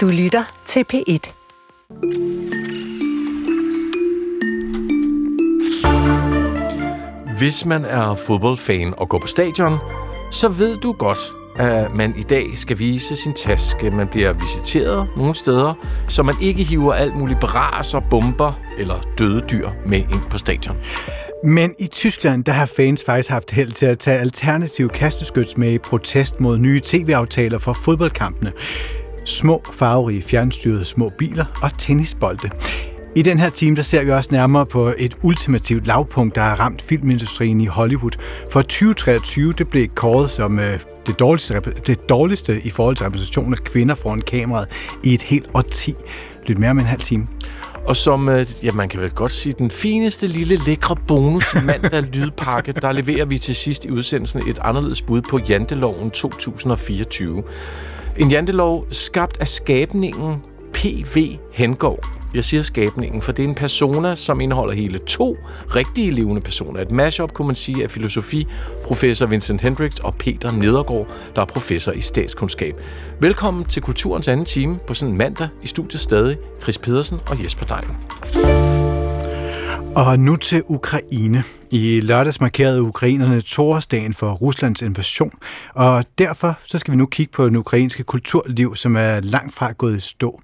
Du lytter til P1. Hvis man er fodboldfan og går på stadion, så ved du godt, at man i dag skal vise sin taske. Man bliver visiteret nogle steder, så man ikke hiver alt muligt bras og bomber eller døde dyr med ind på stadion. Men i Tyskland, der har fans faktisk haft held til at tage alternative kasteskyts med i protest mod nye tv-aftaler for fodboldkampene. Små, farverige, fjernstyrede små biler og tennisbolde. I den her time, der ser vi også nærmere på et ultimativt lavpunkt, der har ramt filmindustrien i Hollywood. For 2023, det blev kåret som det dårligste i forhold til repræsentation af kvinder foran kameraet i et helt årti. Lyt mere om en halv time. Og som, ja, man kan vel godt sige, den fineste lille lækre bonus mandag lydpakke, der leverer vi til sidst i udsendelsen et anderledes bud på Janteloven 2024. En jantelov skabt af skabningen P.V. Henkov. Jeg siger skabningen, for det er en persona, som indeholder hele to rigtige levende personer. Et mashup, kunne man sige, af filosofiprofessor Vincent Hendricks og Peter Nedergaard, der er professor i statskundskab. Velkommen til Kulturens anden time på sådan en mandag. I studiet stadig Chris Pedersen og Jesper Dein. Og nu til Ukraine. I lørdags markerede ukrainerne toårsdagen for Ruslands invasion, og derfor så skal vi nu kigge på den ukrainske kulturliv, som er langt fra gået i stå.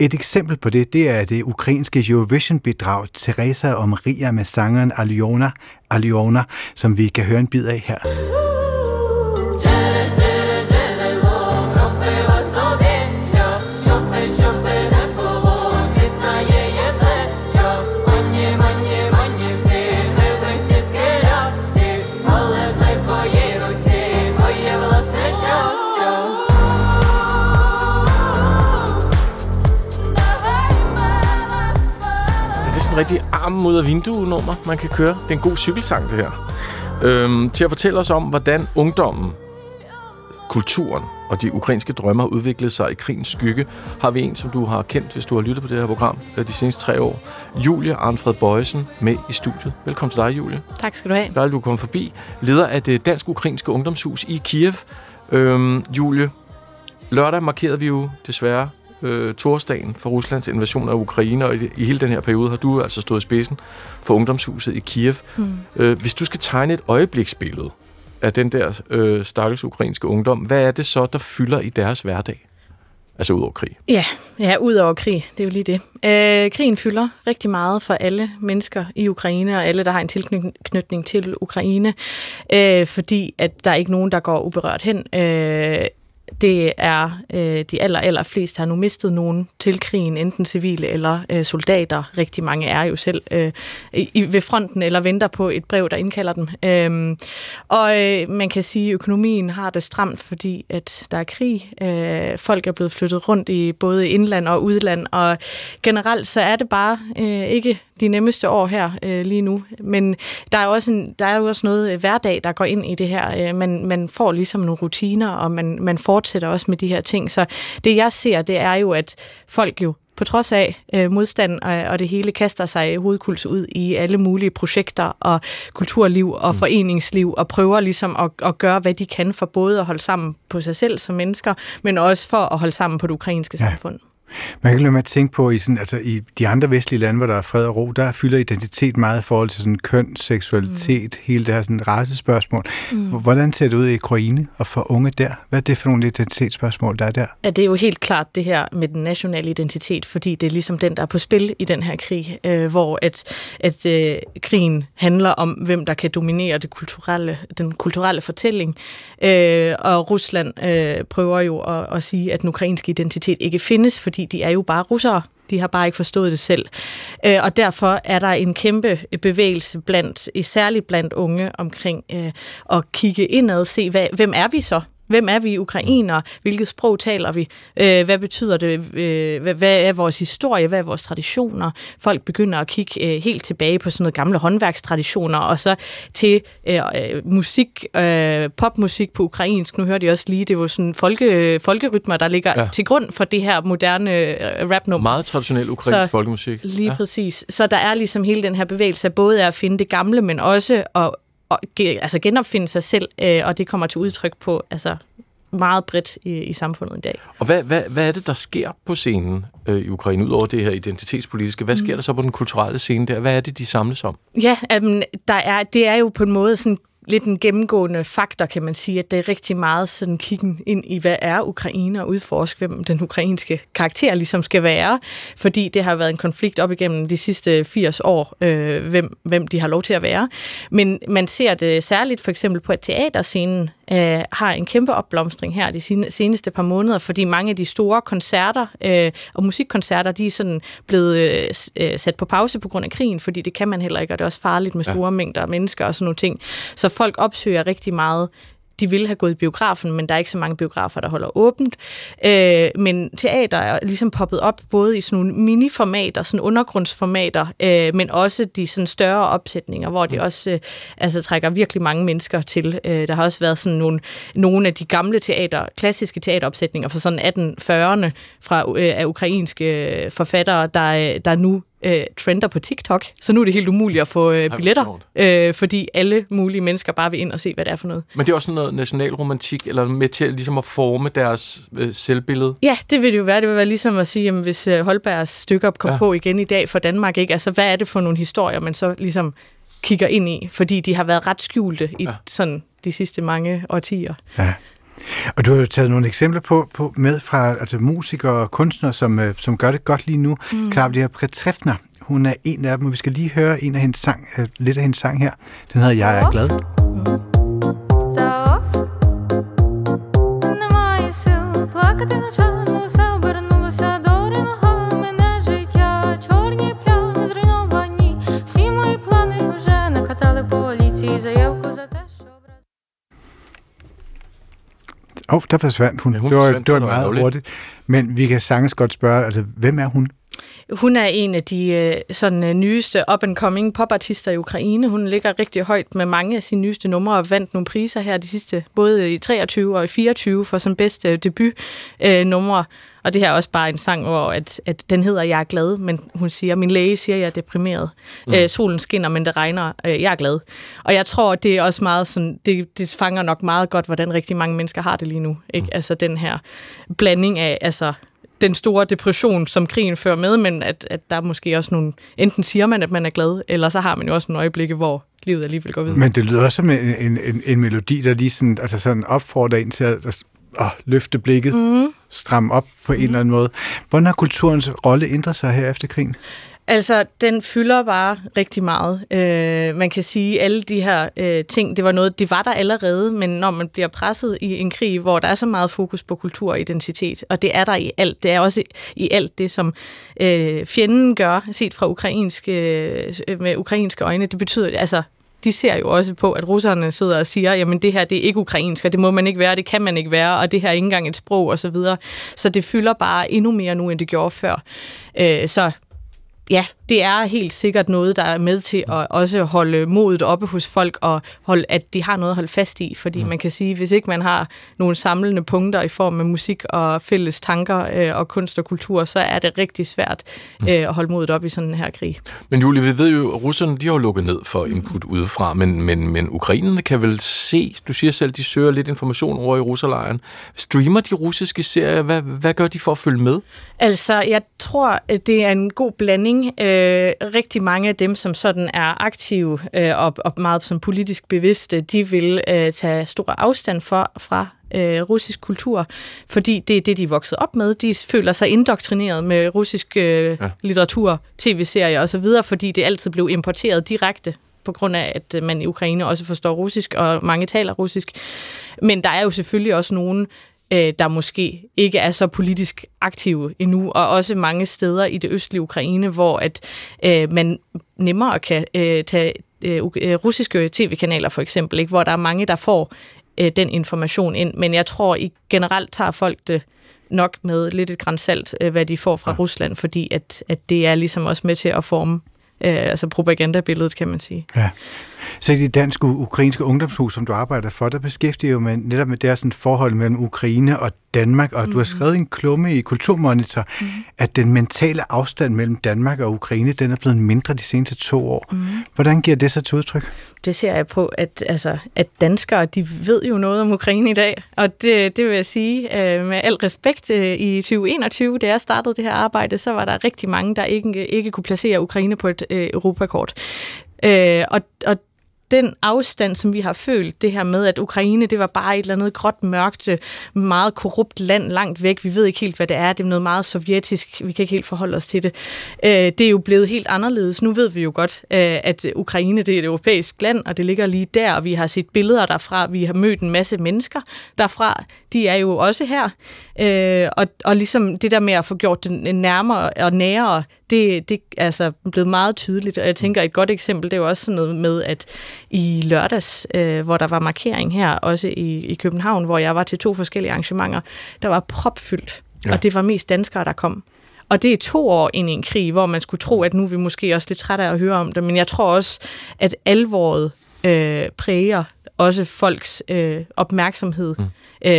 Et eksempel på det er det ukrainske Eurovision-bidrag Teresa og Maria med sangeren Aliona, som vi kan høre en bid af her. Rigtig armen ud af vinduenummer, man kan køre. Det er en god cykelsang, det her. Til at fortælle os om, hvordan ungdommen, kulturen og de ukrainske drømmer har udviklet sig i krigens skygge, har vi en, som du har kendt, hvis du har lyttet på det her program de seneste 3 år. Julie Arnfred Bøjsen med i studiet. Velkommen til dig, Julie. Tak skal du have. Dejligt, du kom forbi. Leder af det dansk-ukrainske ungdomshus i Kiev. Julie, lørdag markerede vi jo desværre torsdagen for Ruslands invasion af Ukraine, og i hele den her periode har du altså stået i spidsen for ungdomshuset i Kiev. Hvis du skal tegne et øjebliksbillede af den der stakkels ukrainske ungdom, hvad er det så, der fylder i deres hverdag? Altså ud over krig. Ja, ud over krig. Det er jo lige det. Krigen fylder rigtig meget for alle mennesker i Ukraine, og alle, der har en tilknytning til Ukraine, fordi at der er ikke nogen, der går uberørt hen. Det er de aller fleste har nu mistet nogen til krigen, enten civile eller soldater. Rigtig mange er jo selv ved fronten eller venter på et brev, der indkalder dem. Man kan sige, at økonomien har det stramt, fordi at der er krig. Folk er blevet flyttet rundt i både indland og udland, og generelt så er det bare ikke de nemmeste år her lige nu. Men der er jo også, noget hverdag, der går ind i det her. Man får ligesom nogle rutiner, og man fortsætter også med de her ting. Så det jeg ser, det er jo, at folk jo på trods af modstand og det hele kaster sig hovedkuls ud i alle mulige projekter og kulturliv og foreningsliv og prøver ligesom at gøre, hvad de kan for både at holde sammen på sig selv som mennesker, men også for at holde sammen på det ukrainske samfund. Man kan lade mig tænke på, i de andre vestlige lande, hvor der er fred og ro, der fylder identitet meget i forhold til sådan køn, seksualitet, hele det her sådan racespørgsmål. Hvordan ser det ud i Ukraine og for unge der? Hvad er det for nogle identitetsspørgsmål, der er der? Ja, det er jo helt klart det her med den nationale identitet, fordi det er ligesom den, der er på spil i den her krig, hvor at krigen handler om, hvem der kan dominere den kulturelle fortælling. Og Rusland prøver jo at sige, at den ukrainske identitet ikke findes, fordi de er jo bare russere. De har bare ikke forstået det selv. Og derfor er der en kæmpe bevægelse, særligt blandt unge, omkring at kigge indad og se, hvem er vi så? Hvem er vi ukrainere? Hvilket sprog taler vi? Hvad betyder det? Hvad er vores historie? Hvad er vores traditioner? Folk begynder at kigge helt tilbage på sådan noget gamle håndværkstraditioner, og så til musik, popmusik på ukrainsk. Nu hørte jeg også lige, det var sådan folkerytmer, der ligger til grund for det her moderne rapnummer. Meget traditionel ukrainsk folkemusik. Lige præcis. Så der er ligesom hele den her bevægelse, både at finde det gamle, men også at genopfinde sig selv, og det kommer til udtryk på meget bredt i samfundet i dag. Og hvad er det, der sker på scenen i Ukraine, ud over det her identitetspolitiske? Hvad sker der så på den kulturelle scene der? Hvad er det, de samles om? Ja, det er jo på en måde sådan lidt en gennemgående faktor, kan man sige, at det er rigtig meget sådan kiggen ind i, hvad er Ukraine, og udforske, hvem den ukrainske karakter ligesom skal være, fordi det har været en konflikt op igennem de sidste 80 år, hvem de har lov til at være. Men man ser det særligt for eksempel på, at teaterscenen har en kæmpe opblomstring her de seneste par måneder, fordi mange af de store koncerter og musikkoncerter, de er sådan blevet sat på pause på grund af krigen, fordi det kan man heller ikke, og det er også farligt med store mængder af mennesker og sådan nogle ting. Så folk opsøger rigtig meget. De ville have gået i biografen, men der er ikke så mange biografer, der holder åbent. Men teater er ligesom poppet op, både i sådan nogle mini-formater, sådan undergrundsformater, men også de sådan større opsætninger, hvor det også trækker virkelig mange mennesker til. Der har også været sådan nogle af de gamle klassiske teateropsætninger fra sådan 1840'erne af ukrainske forfattere, der nu trender på TikTok, så nu er det helt umuligt at få billetter, fordi alle mulige mennesker bare vil ind og se, hvad det er for noget. Men det er også noget nationalromantik, eller med til ligesom at forme deres selvbillede? Ja, det vil det jo være. Det vil være ligesom at sige, jamen, hvis Holbergs stykker kom på igen i dag for Danmark, ikke? Altså, hvad er det for nogle historier, man så ligesom kigger ind i? Fordi de har været ret skjulte i sådan de sidste mange årtier. Ja. Og du har jo taget nogle eksempler på med fra musikere og kunstnere, som gør det godt lige nu. Klara Prætreffner, hun er en af dem, og vi skal lige høre en af hendes sang, lidt af hendes sang her. Den hedder Jeg er glad. Der forsvandt hun. Ja, det var meget hurtigt. Men vi kan sagtens godt spørge, hvem er hun? Hun er en af de sådan nyeste up-and-coming popartister i Ukraine. Hun ligger rigtig højt med mange af sine nyeste numre og vandt nogle priser her de sidste, både i 23 og i 24, for som bedste debutnumre. Og det her er også bare en sang, hvor at den hedder Jeg er glad, men hun siger, min læge siger, jeg er deprimeret. Solen skinner, men det regner. Jeg er glad. Og jeg tror, det er også meget sådan, det fanger nok meget godt, hvordan rigtig mange mennesker har det lige nu. Ikke? Den her blanding af, den store depression, som krigen fører med, men at der er måske også nogle, enten siger man, at man er glad, eller så har man jo også nogle øjeblikke, hvor livet alligevel går videre. Men det lyder også som en melodi, der lige sådan, sådan opfordrer en til at løfte blikket, stramme op på en eller anden måde. Hvordan har kulturens rolle ændret sig her efter krigen? Den fylder bare rigtig meget. Man kan sige, at alle de her ting, det var der allerede, men når man bliver presset i en krig, hvor der er så meget fokus på kultur og identitet, og det er der i alt, det er også i alt det, som fjenden gør, set fra med ukrainske øjne, det betyder, de ser jo også på, at russerne sidder og siger, jamen det her, det er ikke ukrainsk, og det må man ikke være, det kan man ikke være, og det her er ikke engang et sprog, og så videre. Så det fylder bare endnu mere nu, end det gjorde før. Ja, det er helt sikkert noget, der er med til at også holde modet oppe hos folk, og at de har noget at holde fast i, fordi man kan sige, hvis ikke man har nogle samlende punkter i form af musik og fælles tanker og kunst og kultur, så er det rigtig svært at holde modet op i sådan en her krig. Men Julie, vi ved jo, at russerne, de har jo lukket ned for input udefra, men ukrainerne kan vel se, du siger selv, de søger lidt information over i russerlejren. Streamer de russiske serier? Hvad gør de for at følge med? Jeg tror, det er en god blanding. Rigtig mange af dem, som sådan er aktive og meget som politisk bevidste, de vil tage stor afstand fra russisk kultur, fordi det er det, de er vokset op med. De føler sig indoktrineret med russisk litteratur, tv-serier osv., fordi det altid blev importeret direkte, på grund af, at man i Ukraine også forstår russisk, og mange taler russisk. Men der er jo selvfølgelig også nogen, der måske ikke er så politisk aktive endnu, og også mange steder i det østlige Ukraine, hvor at man nemmere kan tage russiske tv-kanaler for eksempel, ikke? Hvor der er mange, der får den information ind. Men jeg tror, at generelt tager folk det nok med lidt et gran salt, hvad de får fra Rusland, fordi at det er ligesom også med til at forme propagandabilledet, kan man sige. Ja. Så i det danske ukrainske ungdomshus, som du arbejder for, der beskæftiger jo man netop med deres sådan, forhold mellem Ukraine og Danmark, og du har skrevet en klumme i Kulturmonitor, at den mentale afstand mellem Danmark og Ukraine, den er blevet mindre de seneste 2 år. Hvordan giver det sig til udtryk? Det ser jeg på, at danskere, de ved jo noget om Ukraine i dag, og det vil jeg sige med al respekt. I 2021, da jeg startede det her arbejde, så var der rigtig mange, der ikke kunne placere Ukraine på et europakort. Og den afstand, som vi har følt, det her med, at Ukraine, det var bare et eller andet gråt, mørkt, meget korrupt land langt væk. Vi ved ikke helt, hvad det er. Det er noget meget sovjetisk. Vi kan ikke helt forholde os til det. Det er jo blevet helt anderledes. Nu ved vi jo godt, at Ukraine, det er et europæisk land, og det ligger lige der, og vi har set billeder derfra. Vi har mødt en masse mennesker derfra. De er jo også her. Og ligesom det der med at få gjort den nærmere og nærere, det er altså blevet meget tydeligt, og jeg tænker, et godt eksempel, det er jo også sådan noget med, at i lørdags, hvor der var markering her, også i København, hvor jeg var til 2 forskellige arrangementer, der var propfyldt, og det var mest danskere, der kom. Og det er 2 år ind i en krig, hvor man skulle tro, at nu er vi måske også lidt trætte af at høre om det, men jeg tror også, at alvoret præger også folks opmærksomhed,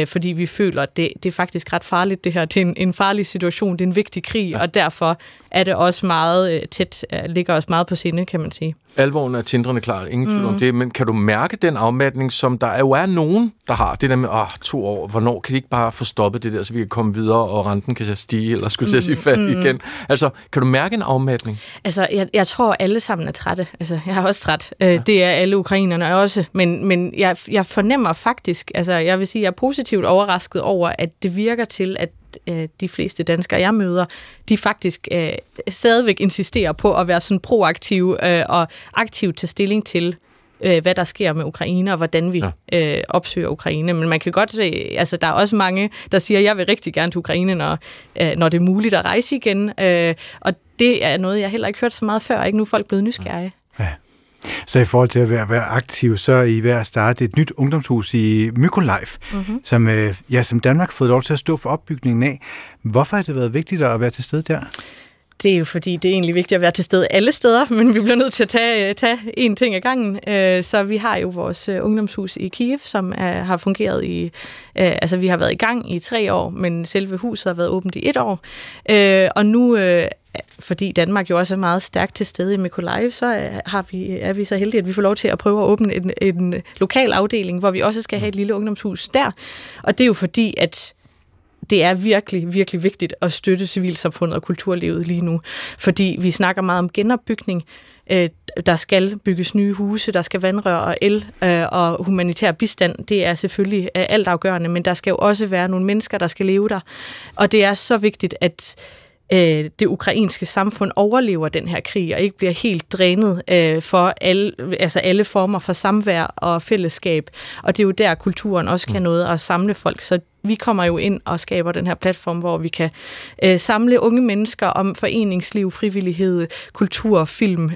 fordi vi føler, at det er faktisk ret farligt, det her. Det er en farlig situation, det er en vigtig krig, og derfor er det også meget tæt, ligger også meget på sinde, kan man sige. Alvoren er tindrende klar, ingen tvivl om det, men kan du mærke den afmatning, som der jo er nogen, der har? Det der med, 2 år, hvornår kan de ikke bare få stoppet det der, så vi kan komme videre, og renten kan stige, eller skulle til at sige fald igen? Altså, kan du mærke en afmatning? Altså, jeg tror, alle sammen er trætte. Altså, jeg er også træt. Det er alle ukrainerne også, men jeg fornemmer faktisk, altså, jeg vil sige, jeg er positivt overrasket over, at det virker til, at de fleste danskere, jeg møder, de faktisk stadigvæk insisterer på at være sådan proaktive og aktivt til stilling til, hvad der sker med Ukraine, og hvordan vi opsøger Ukraine. Men man kan godt se, altså der er også mange, der siger, jeg vil rigtig gerne til Ukraine, når det er muligt at rejse igen. Og det er noget, jeg heller ikke hørt så meget før, ikke? Nu er folk blevet nysgerrige. Ja. Så i forhold til at være aktiv, så er I ved at starte et nyt ungdomshus i Mykolajiv, som Danmark har fået lov til at stå for opbygningen af. Hvorfor har det været vigtigt at være til stede der? Det er jo fordi, det er egentlig vigtigt at være til stede alle steder, men vi bliver nødt til at tage én ting ad gangen. Så vi har jo vores ungdomshus i Kiev, som har fungeret i... Altså, vi har været i gang i 3 år, men selve huset har været åbent i 1 år. Og nu... fordi Danmark jo også er meget stærkt til stede i Mykolajiv, så er vi så heldige, at vi får lov til at prøve at åbne en lokal afdeling, hvor vi også skal have et lille ungdomshus der. Og det er jo fordi, at det er virkelig, virkelig vigtigt at støtte civilsamfundet og kulturlivet lige nu, fordi vi snakker meget om genopbygning. Der skal bygges nye huse, der skal vandrør og el og humanitær bistand. Det er selvfølgelig altafgørende, men der skal jo også være nogle mennesker, der skal leve der. Og det er så vigtigt, at det ukrainske samfund overlever den her krig og ikke bliver helt drænet for alle former for samvær og fællesskab. Og det er jo der, kulturen også kan noget at samle folk. Så vi kommer jo ind og skaber den her platform, hvor vi kan samle unge mennesker om foreningsliv, frivillighed, kultur, film,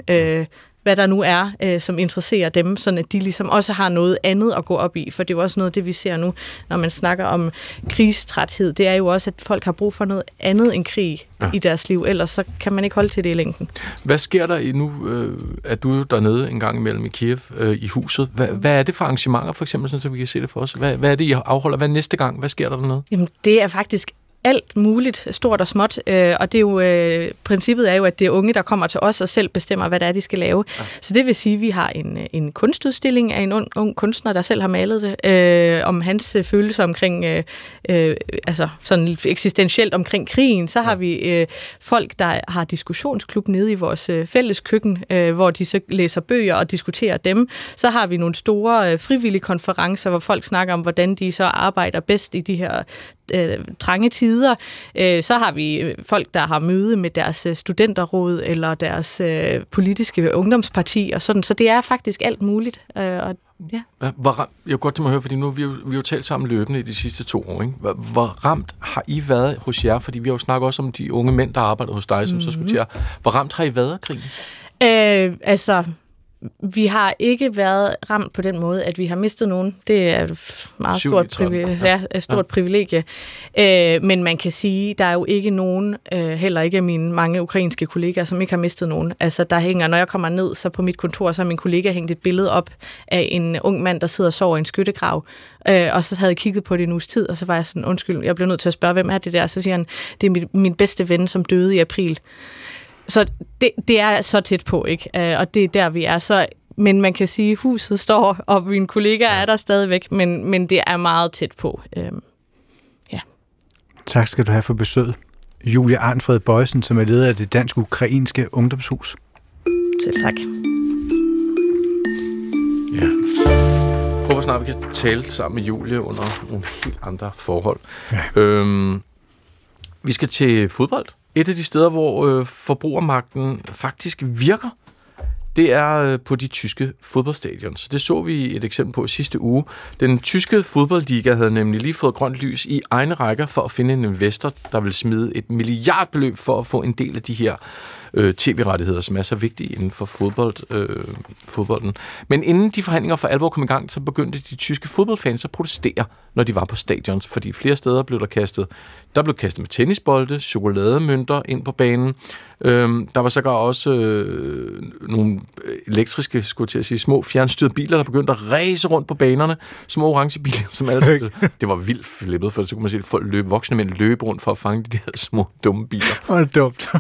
hvad der nu er, som interesserer dem, sådan at de ligesom også har noget andet at gå op i, for det er jo også noget af det, vi ser nu, når man snakker om krigstræthed. Det er jo også, at folk har brug for noget andet end krig i deres liv, ellers så kan man ikke holde til det i længden. Hvad sker der nu, at du dernede en gang imellem i Kiev, i huset? Hvad er det for arrangementer, for eksempel, så vi kan se det for os? Hvad er det, I afholder? Hvad næste gang? Hvad sker der dernede? Jamen, det er faktisk alt muligt, stort og småt, og det er jo, princippet er jo, at det er unge, der kommer til os og selv bestemmer, hvad det er, de skal lave. Ja. Så det vil sige, at vi har en kunstudstilling af en ung kunstner, der selv har malet det, om hans følelser omkring, altså sådan eksistentielt omkring krigen. Så har vi folk, der har diskussionsklub nede i vores fælles køkken, hvor de så læser bøger og diskuterer dem. Så har vi nogle store frivillige konferencer, hvor folk snakker om, hvordan de så arbejder bedst i de her trange tider. Så har vi folk, der har møde med deres studenterråd eller deres politiske ungdomsparti og sådan. Så det er faktisk alt muligt. Jeg kunne godt tænke mig at høre, fordi nu vi har talt sammen løbende i de sidste 2 år. Ikke? Hvor ramt har I været hos jer? Fordi vi har jo snakket også om de unge mænd, der arbejder hos dig, som så skulle til jer. Hvor ramt har I været af krigen? Vi har ikke været ramt på den måde, at vi har mistet nogen. Det er et meget stort privilegie. Men man kan sige, der er jo ikke nogen, heller ikke mine mange ukrainske kollegaer, som ikke har mistet nogen. Altså der hænger, når jeg kommer ned, så på mit kontor, så har min kollega hængt et billede op af en ung mand, der sidder og sover i en skyttegrav. Og så havde jeg kigget på det en uges tid, og så var jeg sådan, undskyld, jeg blev nødt til at spørge, hvem er det der? Så siger han, det er min bedste ven, som døde i april. Så det er så tæt på, ikke? Og det er der, vi er. Så, men man kan sige, at huset står, og mine kollegaer er der stadigvæk, men det er meget tæt på. Ja. Tak skal du have for besøget. Julie Arnfred Bøjsen, som er leder af det dansk-ukrainske ungdomshus. Selv tak. Ja. Prøv at snart, vi kan tale sammen med Julie under nogle helt andre forhold. Ja. Vi skal til fodbold. Et af de steder, hvor forbrugermagten faktisk virker, det er på de tyske fodboldstadions. Så det så vi et eksempel på sidste uge. Den tyske fodboldliga havde nemlig lige fået grønt lys i egne rækker for at finde en investor, der vil smide et milliardbeløb for at få en del af de her tv-rettigheder, som er så vigtige inden for fodbolden. Men inden de forhandlinger for alvor kom i gang, så begyndte de tyske fodboldfans at protestere, når de var på stadions, fordi flere steder blev der blev kastet med tennisbolde, chokolademønter ind på banen. Der var sågar også nogle elektriske, skulle til at sige, små fjernstyrede biler, der begyndte at ræse rundt på banerne. Små orange biler, som alle... Det var vildt flippet, for så kunne man se, at folk voksne mænd løbe rundt for at fange de der små dumme biler,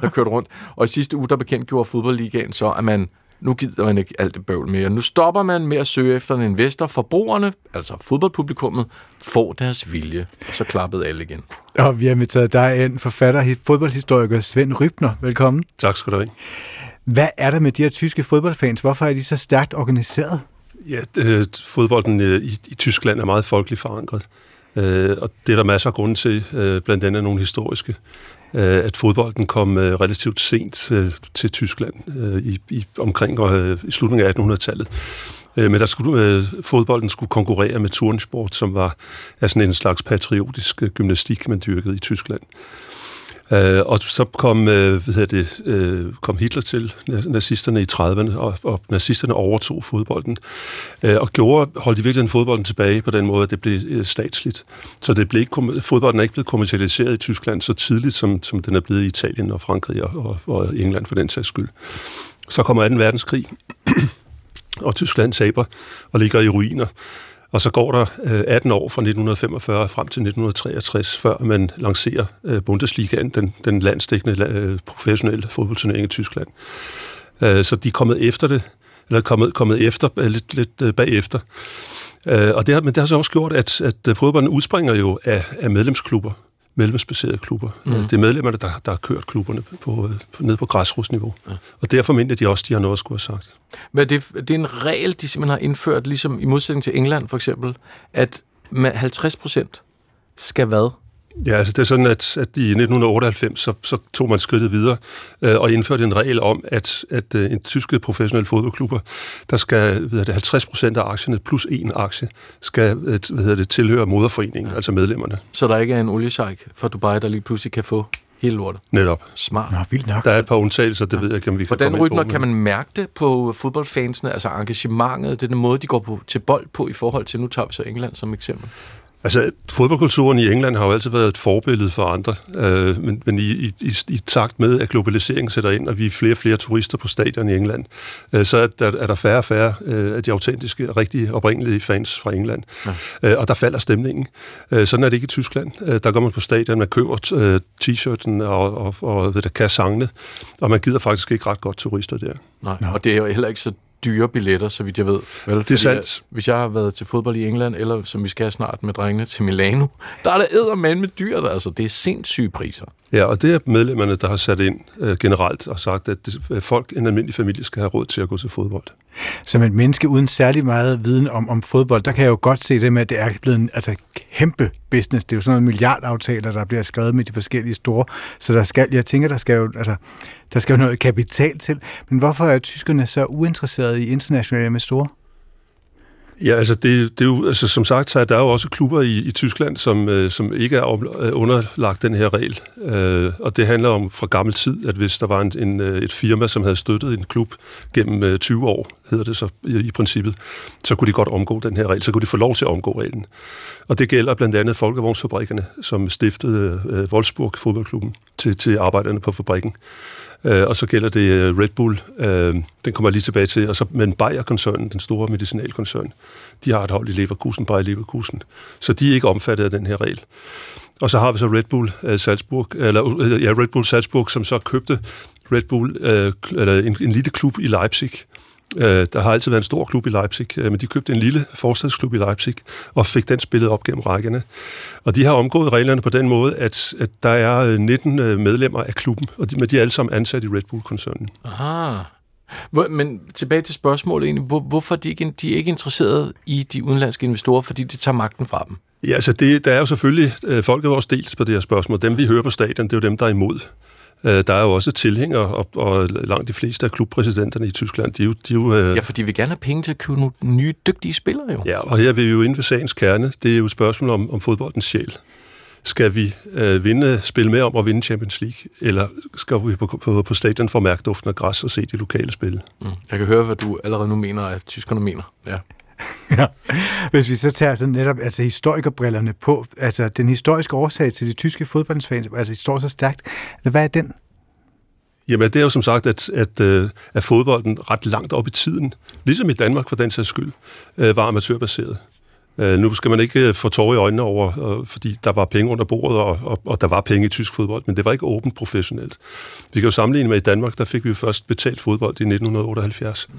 der kørte rundt. Og sidste uge, der bekendtgjorde fodboldligaen så, at nu gider man ikke alt det bøvl mere. Nu stopper man med at søge efter en investor. Forbrugerne, altså fodboldpublikummet, får deres vilje. Så klappede alle igen. Og vi har inviteret dig ind, forfatter, fodboldhistoriker Sven Rybner. Velkommen. Tak skal du have. Hvad er der med de her tyske fodboldfans? Hvorfor er de så stærkt organiseret? Ja, fodbolden i Tyskland er meget folkeligt forankret. Og det er der masser af grunde til, blandt andet nogle historiske. At fodbolden kom relativt sent til Tyskland i slutningen af 1800-tallet. Men der skulle, fodbolden skulle konkurrere med turnsport, som var sådan en slags patriotisk gymnastik, man dyrkede i Tyskland. Og så kom Hitler til, nazisterne i 30'erne, og nazisterne overtog fodbolden, og holdt i virkeligheden fodbolden tilbage på den måde, at det blev statsligt. Så fodbolden er ikke blevet kommercialiseret i Tyskland så tidligt, som den er blevet i Italien og Frankrig og England for den sags skyld. Så kommer 2. verdenskrig, og Tyskland taber og ligger i ruiner. Og så går der 18 år fra 1945 frem til 1963, før man lancerer Bundesligaen, den landsdækkende professionelle fodboldturnering i Tyskland. Så de er kommet efter lidt bagefter. Men det har så også gjort, at fodbolden udspringer jo af medlemsbaserede klubber. Mm. Det er medlemmerne, der har kørt klubberne ned på græsrodsniveau. Ja. Og derfor mener de også, de har noget at skulle have sagt. Men det er en regel, de simpelthen har indført, ligesom i modsætning til England for eksempel, at 50% skal hvad? Ja, altså det er sådan, at i 1998, så tog man skridtet videre og indførte en regel om, at en tyske professionelle fodboldklubber, der skal 50% af aktierne plus én aktie, skal tilhøre moderforeningen, altså medlemmerne. Så der ikke er en oliesjejk fra Dubai, der lige pludselig kan få hele lortet? Netop. Smart. Nå, vildt nok. Der er et par undtagelser, det ved jeg ikke, om vi kan komme ind på. Hvordan kan man mærke det på fodboldfansene, altså engagementet, den måde, de går til bold på i forhold til, nu tager vi så England som eksempel? Altså, fodboldkulturen i England har jo altid været et forbillede for andre, men i takt med, at globaliseringen sætter ind, og vi er flere og flere turister på stadion i England, så er der færre og færre af de autentiske, rigtige, oprindelige fans fra England. Ja. Og der falder stemningen. Sådan er det ikke i Tyskland. Der går man på stadion, man køber t-shirten og kan sangene, og man gider faktisk ikke ret godt turister der. Nej, og det er jo heller ikke så dyre billetter, så vidt jeg ved. Vel, det er sandt. Hvis jeg har været til fodbold i England, eller som vi skal snart med drengene til Milano, der er der eddermand med dyr, der, altså. Det er sindssyge priser. Ja, og det er medlemmerne, der har sat ind generelt og sagt, at folk, en almindelig familie, skal have råd til at gå til fodbold. Som et menneske uden særlig meget viden om fodbold, der kan jeg jo godt se det med, at det er blevet en kæmpe business. Det er jo sådan nogle milliardaftaler, der bliver skrevet med de forskellige store. Så der skal jo noget kapital til. Men hvorfor er tyskerne så uinteresserede i internationale investorer? Ja, altså det er jo, altså som sagt, så er der jo også klubber i Tyskland, som ikke er underlagt den her regel. Og det handler om fra gammel tid, at hvis der var et firma, som havde støttet en klub gennem 20 år, hedder det så i princippet, så kunne de godt omgå den her regel, så kunne de få lov til at omgå reglen. Og det gælder blandt andet folkevognsfabrikkerne, som stiftede Wolfsburg fodboldklubben til arbejderne på fabrikken. Og så gælder det Red Bull, den kommer jeg lige tilbage til, og så men Bayer-koncernen, den store medicinalkoncern, de har et hold i Leverkusen, Bayer Leverkusen, så de er ikke omfattet af den her regel. Og så har vi så Red Bull Salzburg, som så købte Red Bull, eller en lille klub i Leipzig. Der har altid været en stor klub i Leipzig, men de købte en lille forstadsklub i Leipzig og fik den spillet op gennem rækkerne. Og de har omgået reglerne på den måde, at der er 19 medlemmer af klubben, og de er alle sammen ansat i Red Bull-koncernen. Aha. Men tilbage til spørgsmålet egentlig, hvorfor de ikke er interesserede i de udenlandske investorer, fordi det tager magten fra dem? Ja, altså der er jo selvfølgelig, folket også dels på det her spørgsmål. Dem vi hører på stadion, det er jo dem, der er imod. Der er jo også tilhængere, og langt de fleste af klubpræsidenterne i Tyskland, de er jo... Ja, for de vil gerne have penge til at købe nogle nye, dygtige spillere jo. Ja, og her er vi jo inde ved sagens kerne. Det er jo et spørgsmål om fodboldens sjæl. Skal vi spille med om at vinde Champions League, eller skal vi på stadion få mærkduften af græs og se de lokale spil? Mm. Jeg kan høre, hvad du allerede nu mener, at tyskerne mener, ja. Ja. Hvis vi så tager sådan netop historikerbrillerne på, altså den historiske årsag til de tyske fodboldfans, altså det står så stærkt, hvad er den? Jamen det er jo som sagt, at fodbolden ret langt op i tiden, ligesom i Danmark for den sags skyld, var amatørbaseret. Nu skal man ikke få tårer i øjnene over, fordi der var penge under bordet, og der var penge i tysk fodbold, men det var ikke åbent professionelt. Vi kan jo sammenligne med i Danmark, der fik vi jo først betalt fodbold i 1978.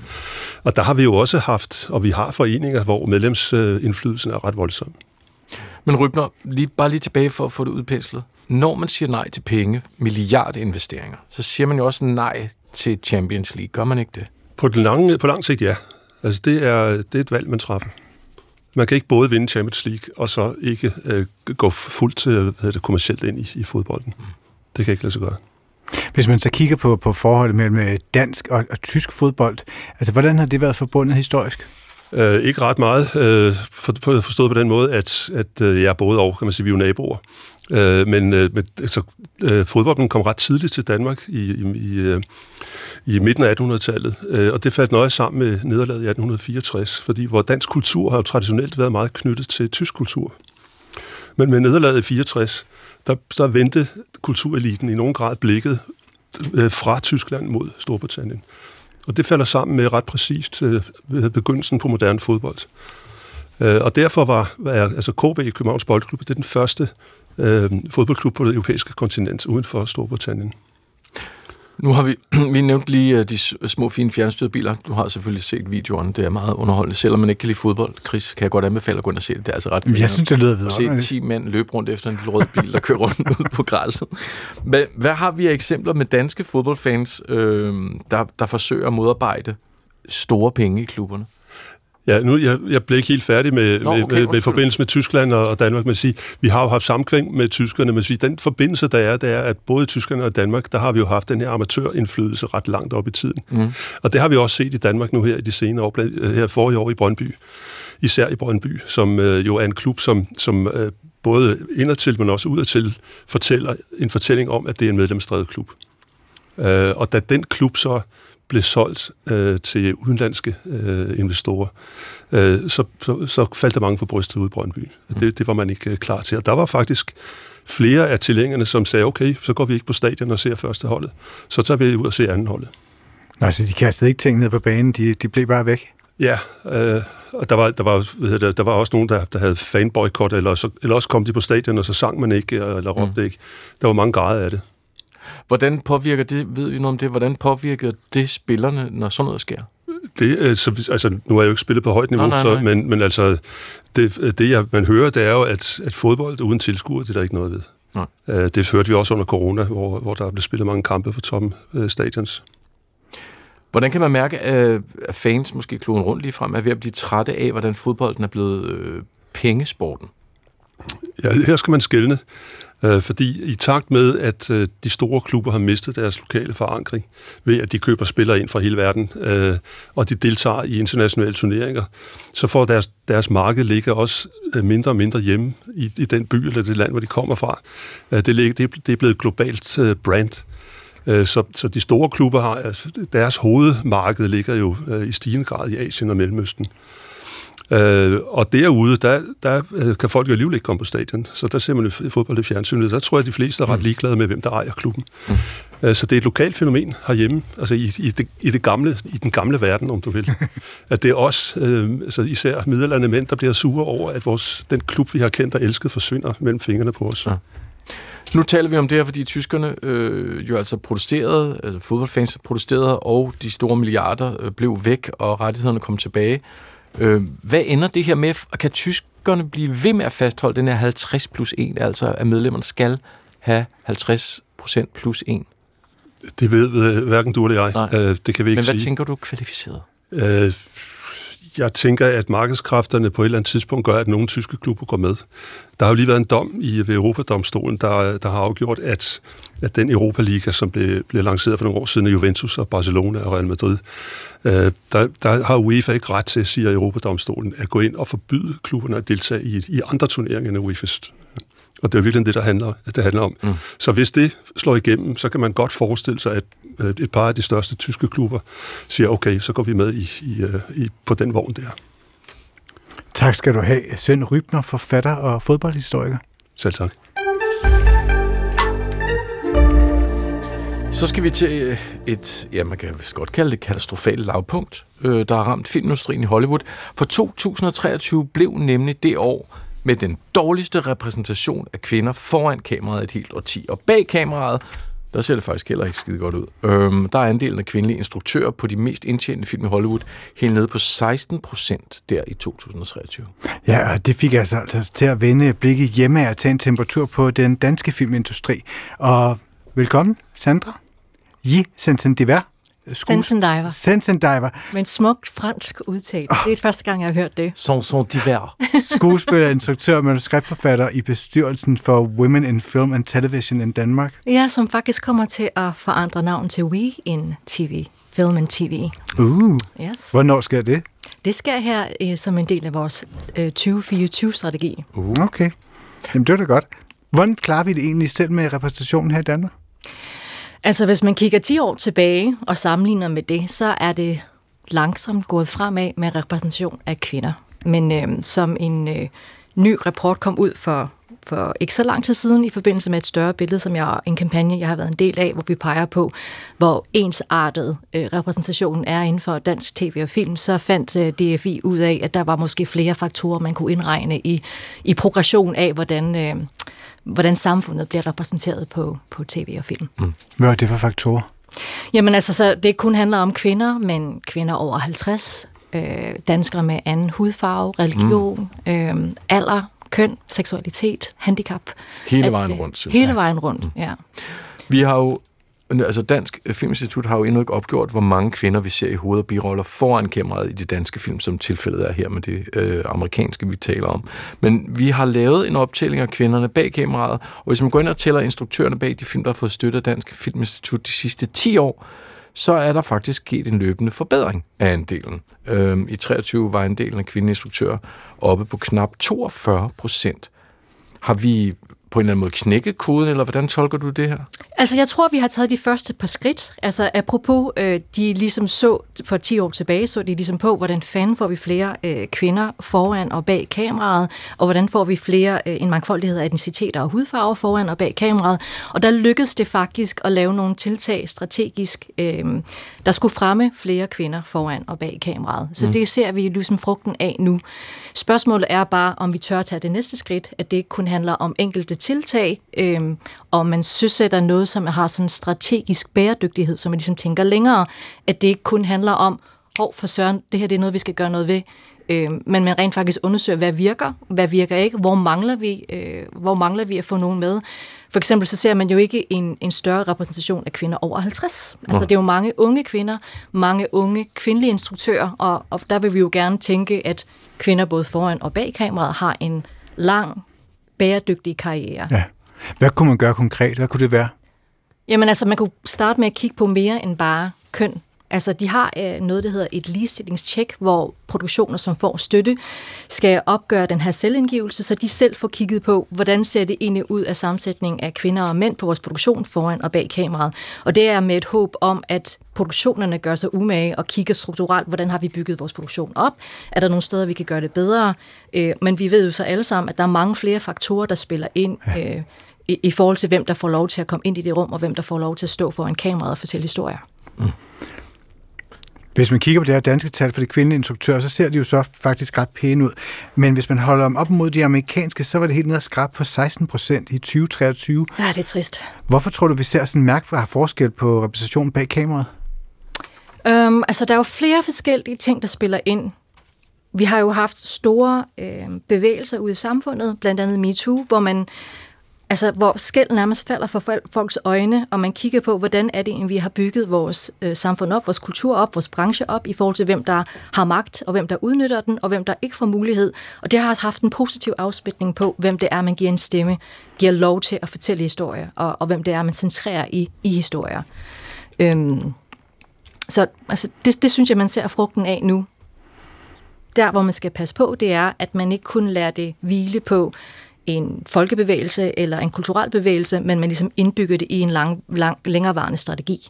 Og der har vi jo også haft, og vi har foreninger, hvor medlemsindflydelsen er ret voldsom. Men Rybner, bare lige tilbage for at få det udpenslet. Når man siger nej til penge, milliardinvesteringer, så siger man jo også nej til Champions League. Gør man ikke det? På lang sigt ja. Altså det er et valg, man træffer. Man kan ikke både vinde Champions League, og så ikke gå fuldt kommercielt ind i fodbolden. Det kan ikke lade sig gøre. Hvis man så kigger på forholdet mellem dansk og tysk fodbold, altså hvordan har det været forbundet historisk? Ikke ret meget, forstået på den måde, at jeg er både over, kan man sige, vi er jo naboer. Men fodbolden kom ret tidligt til Danmark i midten af 1800-tallet, og det faldt nøje sammen med nederlaget i 1864, fordi hvor dansk kultur har jo traditionelt været meget knyttet til tysk kultur. Men med nederlaget i 64, der vendte kultureliten i nogen grad blikket fra Tyskland mod Storbritannien. Og det falder sammen med ret præcist begyndelsen på moderne fodbold. Og derfor var KB, Københavns Boldklub, det er den første fodboldklub på det europæiske kontinent uden for Storbritannien. Nu har vi nævnt lige de små, fine fjernstyrbiler. Du har selvfølgelig set videoerne. Det er meget underholdende. Selvom man ikke kan lide fodbold, Chris, kan jeg godt anbefale at gå ind og se det. Det er altså ret vildt. Jeg synes, det lyder videre. At se 10 mænd løbe rundt efter en lille rød bil, der kører rundt ud på græsset. Men hvad har vi af eksempler med danske fodboldfans, der forsøger at modarbejde store penge i klubberne? Ja, nu jeg blev ikke helt færdig med forbindelse med Tyskland og Danmark, men sige, vi har jo haft samkvæng med tyskerne, men sige, den forbindelse der er, at både tyskerne og Danmark, der har vi jo haft den her amatørindflydelse ret langt op i tiden. Mm. Og det har vi også set i Danmark nu her i de senere år, her forrige år i Brøndby, især i Brøndby, som jo er en klub, som både indertil, men også udadtil fortæller en fortælling om, at det er en medlemsdrevet klub. Og da den klub så blev solgt til udenlandske investorer, så faldt der mange for brystet ud i Brøndby. Det var man ikke klar til. Og der var faktisk flere af tilhængerne, som sagde, okay, så går vi ikke på stadion og ser første holdet. Så tager vi ud og ser anden holdet. Nej, så de kastede ikke ting ned på banen, de blev bare væk? Ja, og der var også nogen, der havde fanboykot, eller også kom de på stadion, og så sang man ikke, eller råbte ikke. Der var mange grader af det. Hvordan påvirker det, ved vi noget om det, hvordan påvirker det spillerne, når sådan noget sker? Nu har jeg jo ikke spillet på højt niveau, nej. Man hører, det er jo, at fodbold uden tilskuere, det er der ikke noget ved. Nej. Det hørte vi også under corona, hvor der blev spillet mange kampe på tomme stadions. Hvordan kan man mærke, at fans, måske kloden rundt lige frem, er ved at blive trætte af, hvordan fodbolden er blevet pengesporten? Ja, her skal man skelne. Fordi i takt med, at de store klubber har mistet deres lokale forankring ved, at de køber spillere ind fra hele verden, og de deltager i internationale turneringer, så får deres marked ligger også mindre og mindre hjemme i den by eller det land, hvor de kommer fra. Det er blevet et globalt brand. Så de store klubber har, altså deres hovedmarked ligger jo i stigende grad i Asien og Mellemøsten. Og derude, der kan folk jo alligevel ikke komme på stadion, så der ser man jo fodbold i fjernsynet. Der tror jeg, de fleste er ret ligeglade med, hvem der ejer klubben. Så det er et lokalt fænomen herhjemme, altså i den gamle verden, om du vil. At det er os, altså især midaldrende mænd, der bliver sure over, at den klub, vi har kendt og elsket, forsvinder mellem fingrene på os. Ja. Nu taler vi om det her, fordi tyskerne jo altså protesterede, altså fodboldfans protesterede, og de store milliarder blev væk, og rettighederne kom tilbage. Hvad ender det her med, og kan tyskerne blive ved med at fastholde den her 50+1, altså at medlemmerne skal have 50%+1? Det ved hverken du eller jeg. Nej. Det kan vi ikke sige. Men hvad tænker du er kvalificeret? Jeg tænker, at markedskræfterne på et eller andet tidspunkt gør, at nogle tyske klubber går med. Der har jo lige været en dom ved Europadomstolen, der har afgjort, at den Europa-liga, som blev lanceret for nogle år siden af Juventus og Barcelona og Real Madrid, der har UEFA ikke ret til, siger Europadomstolen, at gå ind og forbyde klubberne at deltage i andre turneringer end UEFA's. Og det er jo virkelig det, det handler om. Mm. Så hvis det slår igennem, så kan man godt forestille sig, at et par af de største tyske klubber siger, okay, så går vi med på den vogn der. Tak skal du have, Sven Rybner, forfatter og fodboldhistoriker. Selv tak. Så skal vi til et, ja, man kan godt kalde det katastrofalt lavpunkt, der har ramt filmindustrien i Hollywood. For 2023 blev nemlig det år med den dårligste repræsentation af kvinder foran kameraet et helt årti. Og bag kameraet, der ser det faktisk heller ikke skide godt ud. Der er andelen af kvindelige instruktører på de mest indtjente film i Hollywood helt nede på 16% der i 2023. Ja, og det fik altså til at vende blikket hjemme og tage en temperatur på den danske filmindustri. Og velkommen, Sandra Yi Sensen-Diver. Sensen-Diver. Sensen-Diver. Med en smuk fransk udtale. Det er første gang, jeg har hørt det. Sensen-Diver. Skuespiller, instruktør og manuskriptforfatter i bestyrelsen for Women in Film and Television i Danmark. Ja, som faktisk kommer til at forandre navn til We in TV. Film and TV. Yes. Hvornår sker det? Det sker her som en del af vores 2024-strategi. Okay. Jamen, det er da godt. Hvordan klarer vi det egentlig selv med repræsentationen her i Danmark? Altså, hvis man kigger 10 år tilbage og sammenligner med det, så er det langsomt gået fremad med repræsentation af kvinder. Men som en ny rapport kom ud for ikke så lang tid siden i forbindelse med et større billede, en kampagne, jeg har været en del af, hvor vi peger på, hvor ensartet repræsentationen er inden for dansk tv og film, så fandt DFI ud af, at der var måske flere faktorer, man kunne indregne i progression af, hvordan samfundet bliver repræsenteret på tv og film. Hvad er det for faktorer? Jamen altså, så det kun handler om kvinder, men kvinder over 50, danskere med anden hudfarve, religion, alder, køn, seksualitet, handicap. Hele vejen rundt. Simpelthen. Hele vejen rundt, ja. Vi har jo, altså Dansk Filminstitut har jo endnu ikke opgjort, hvor mange kvinder vi ser i hoved- og biroller foran kameraet i de danske film, som tilfældet er her med det amerikanske, vi taler om. Men vi har lavet en optælling af kvinderne bag kameraet, og hvis man går ind og tæller instruktørerne bag de film, der har fået støtte af Dansk Filminstitut de sidste 10 år, så er der faktisk sket en løbende forbedring af andelen. I 23 var andelen af kvindeinstruktører oppe på knap 42%. Har vi på en eller anden måde knækket koden, eller hvordan tolker du det her? Altså, jeg tror, vi har taget de første par skridt. Altså, apropos, de ligesom så for 10 år tilbage, så de ligesom på, hvordan fanden får vi flere kvinder foran og bag kameraet, og hvordan får vi flere en mangfoldighed af etniciteter og hudfarver foran og bag kameraet. Og der lykkedes det faktisk at lave nogle tiltag strategisk, der skulle fremme flere kvinder foran og bag kameraet. Så det ser vi ligesom frugten af nu. Spørgsmålet er bare, om vi tør tage det næste skridt, at det ikke kun handler om enkelte tiltag, og man søsætter noget, som har sådan en strategisk bæredygtighed, som man ligesom tænker længere, at det ikke kun handler om, for søren, det her det er noget, vi skal gøre noget ved, men man rent faktisk undersøger, hvad virker ikke, hvor mangler vi at få nogen med. For eksempel så ser man jo ikke en større repræsentation af kvinder over 50. Altså det er jo mange unge kvinder, mange unge kvindelige instruktører, og der vil vi jo gerne tænke, at kvinder både foran og bag kameraet har en lang, bæredygtig karriere. Ja. Hvad kunne man gøre konkret? Hvad kunne det være? Jamen altså, man kunne starte med at kigge på mere end bare køn. Altså, de har noget, der hedder et ligestillingstjek, hvor produktioner, som får støtte, skal opgøre den her selvindgivelse, så de selv får kigget på, hvordan ser det egentlig ud af sammensætningen af kvinder og mænd på vores produktion foran og bag kameraet. Og det er med et håb om, at produktionerne gør sig umage og kigger strukturelt, hvordan har vi bygget vores produktion op? Er der nogle steder, vi kan gøre det bedre? Men vi ved jo så alle sammen, at der er mange flere faktorer, der spiller ind i forhold til, hvem der får lov til at komme ind i det rum, og hvem der får lov til at stå foran kameraet og fortælle historier. Mm. Hvis man kigger på det her danske tal for de kvindelige instruktører, så ser de jo så faktisk ret pæne ud. Men hvis man holder dem op mod de amerikanske, så var det helt ned og skrab på 16% i 2023. Ja, det er trist. Hvorfor tror du, vi ser sådan en mærkbar forskel på repræsentationen bag kameraet? Der er jo flere forskellige ting, der spiller ind. Vi har jo haft store bevægelser ude i samfundet, blandt andet MeToo, hvor man hvor skæld nærmest falder for folks øjne, og man kigger på, hvordan er det, vi har bygget vores samfund op, vores kultur op, vores branche op, i forhold til, hvem der har magt, og hvem der udnytter den, og hvem der ikke får mulighed. Og det har haft en positiv afspætning på, hvem det er, man giver en stemme, giver lov til at fortælle historier, og hvem det er, man centrerer i historier. Det synes jeg, man ser frugten af nu. Der, hvor man skal passe på, det er, at man ikke kun lader det hvile på en folkebevægelse eller en kulturel bevægelse, men man ligesom indbygger det i en længerevarende strategi.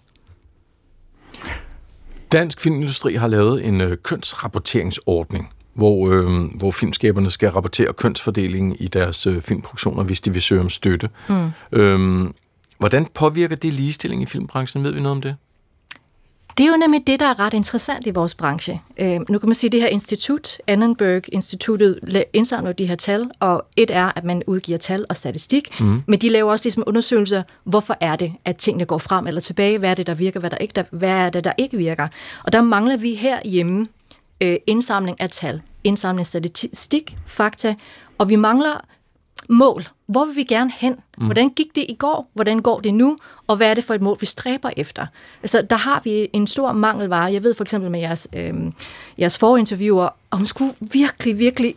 Dansk Filmindustri har lavet en kønsrapporteringsordning, hvor filmskaberne skal rapportere kønsfordelingen i deres filmproduktioner, hvis de vil søge om støtte. Mm. Hvordan påvirker det ligestilling i filmbranchen? Ved vi noget om det? Det er jo nemlig det, der er ret interessant i vores branche. Nu kan man sige, at det her institut, Annenberg-instituttet, indsamler de her tal, og et er, at man udgiver tal og statistik, men de laver også ligesom undersøgelser, hvorfor er det, at tingene går frem eller tilbage, hvad er det, der virker, hvad er det, der ikke virker. Og der mangler vi herhjemme indsamling af tal, indsamling af statistik, fakta, og vi mangler mål. Hvor vil vi gerne hen? Hvordan gik det i går? Hvordan går det nu? Og hvad er det for et mål, vi stræber efter? Altså, der har vi en stor mangelvare. Jeg ved for eksempel med jeres forinterviewer, og man skulle virkelig, virkelig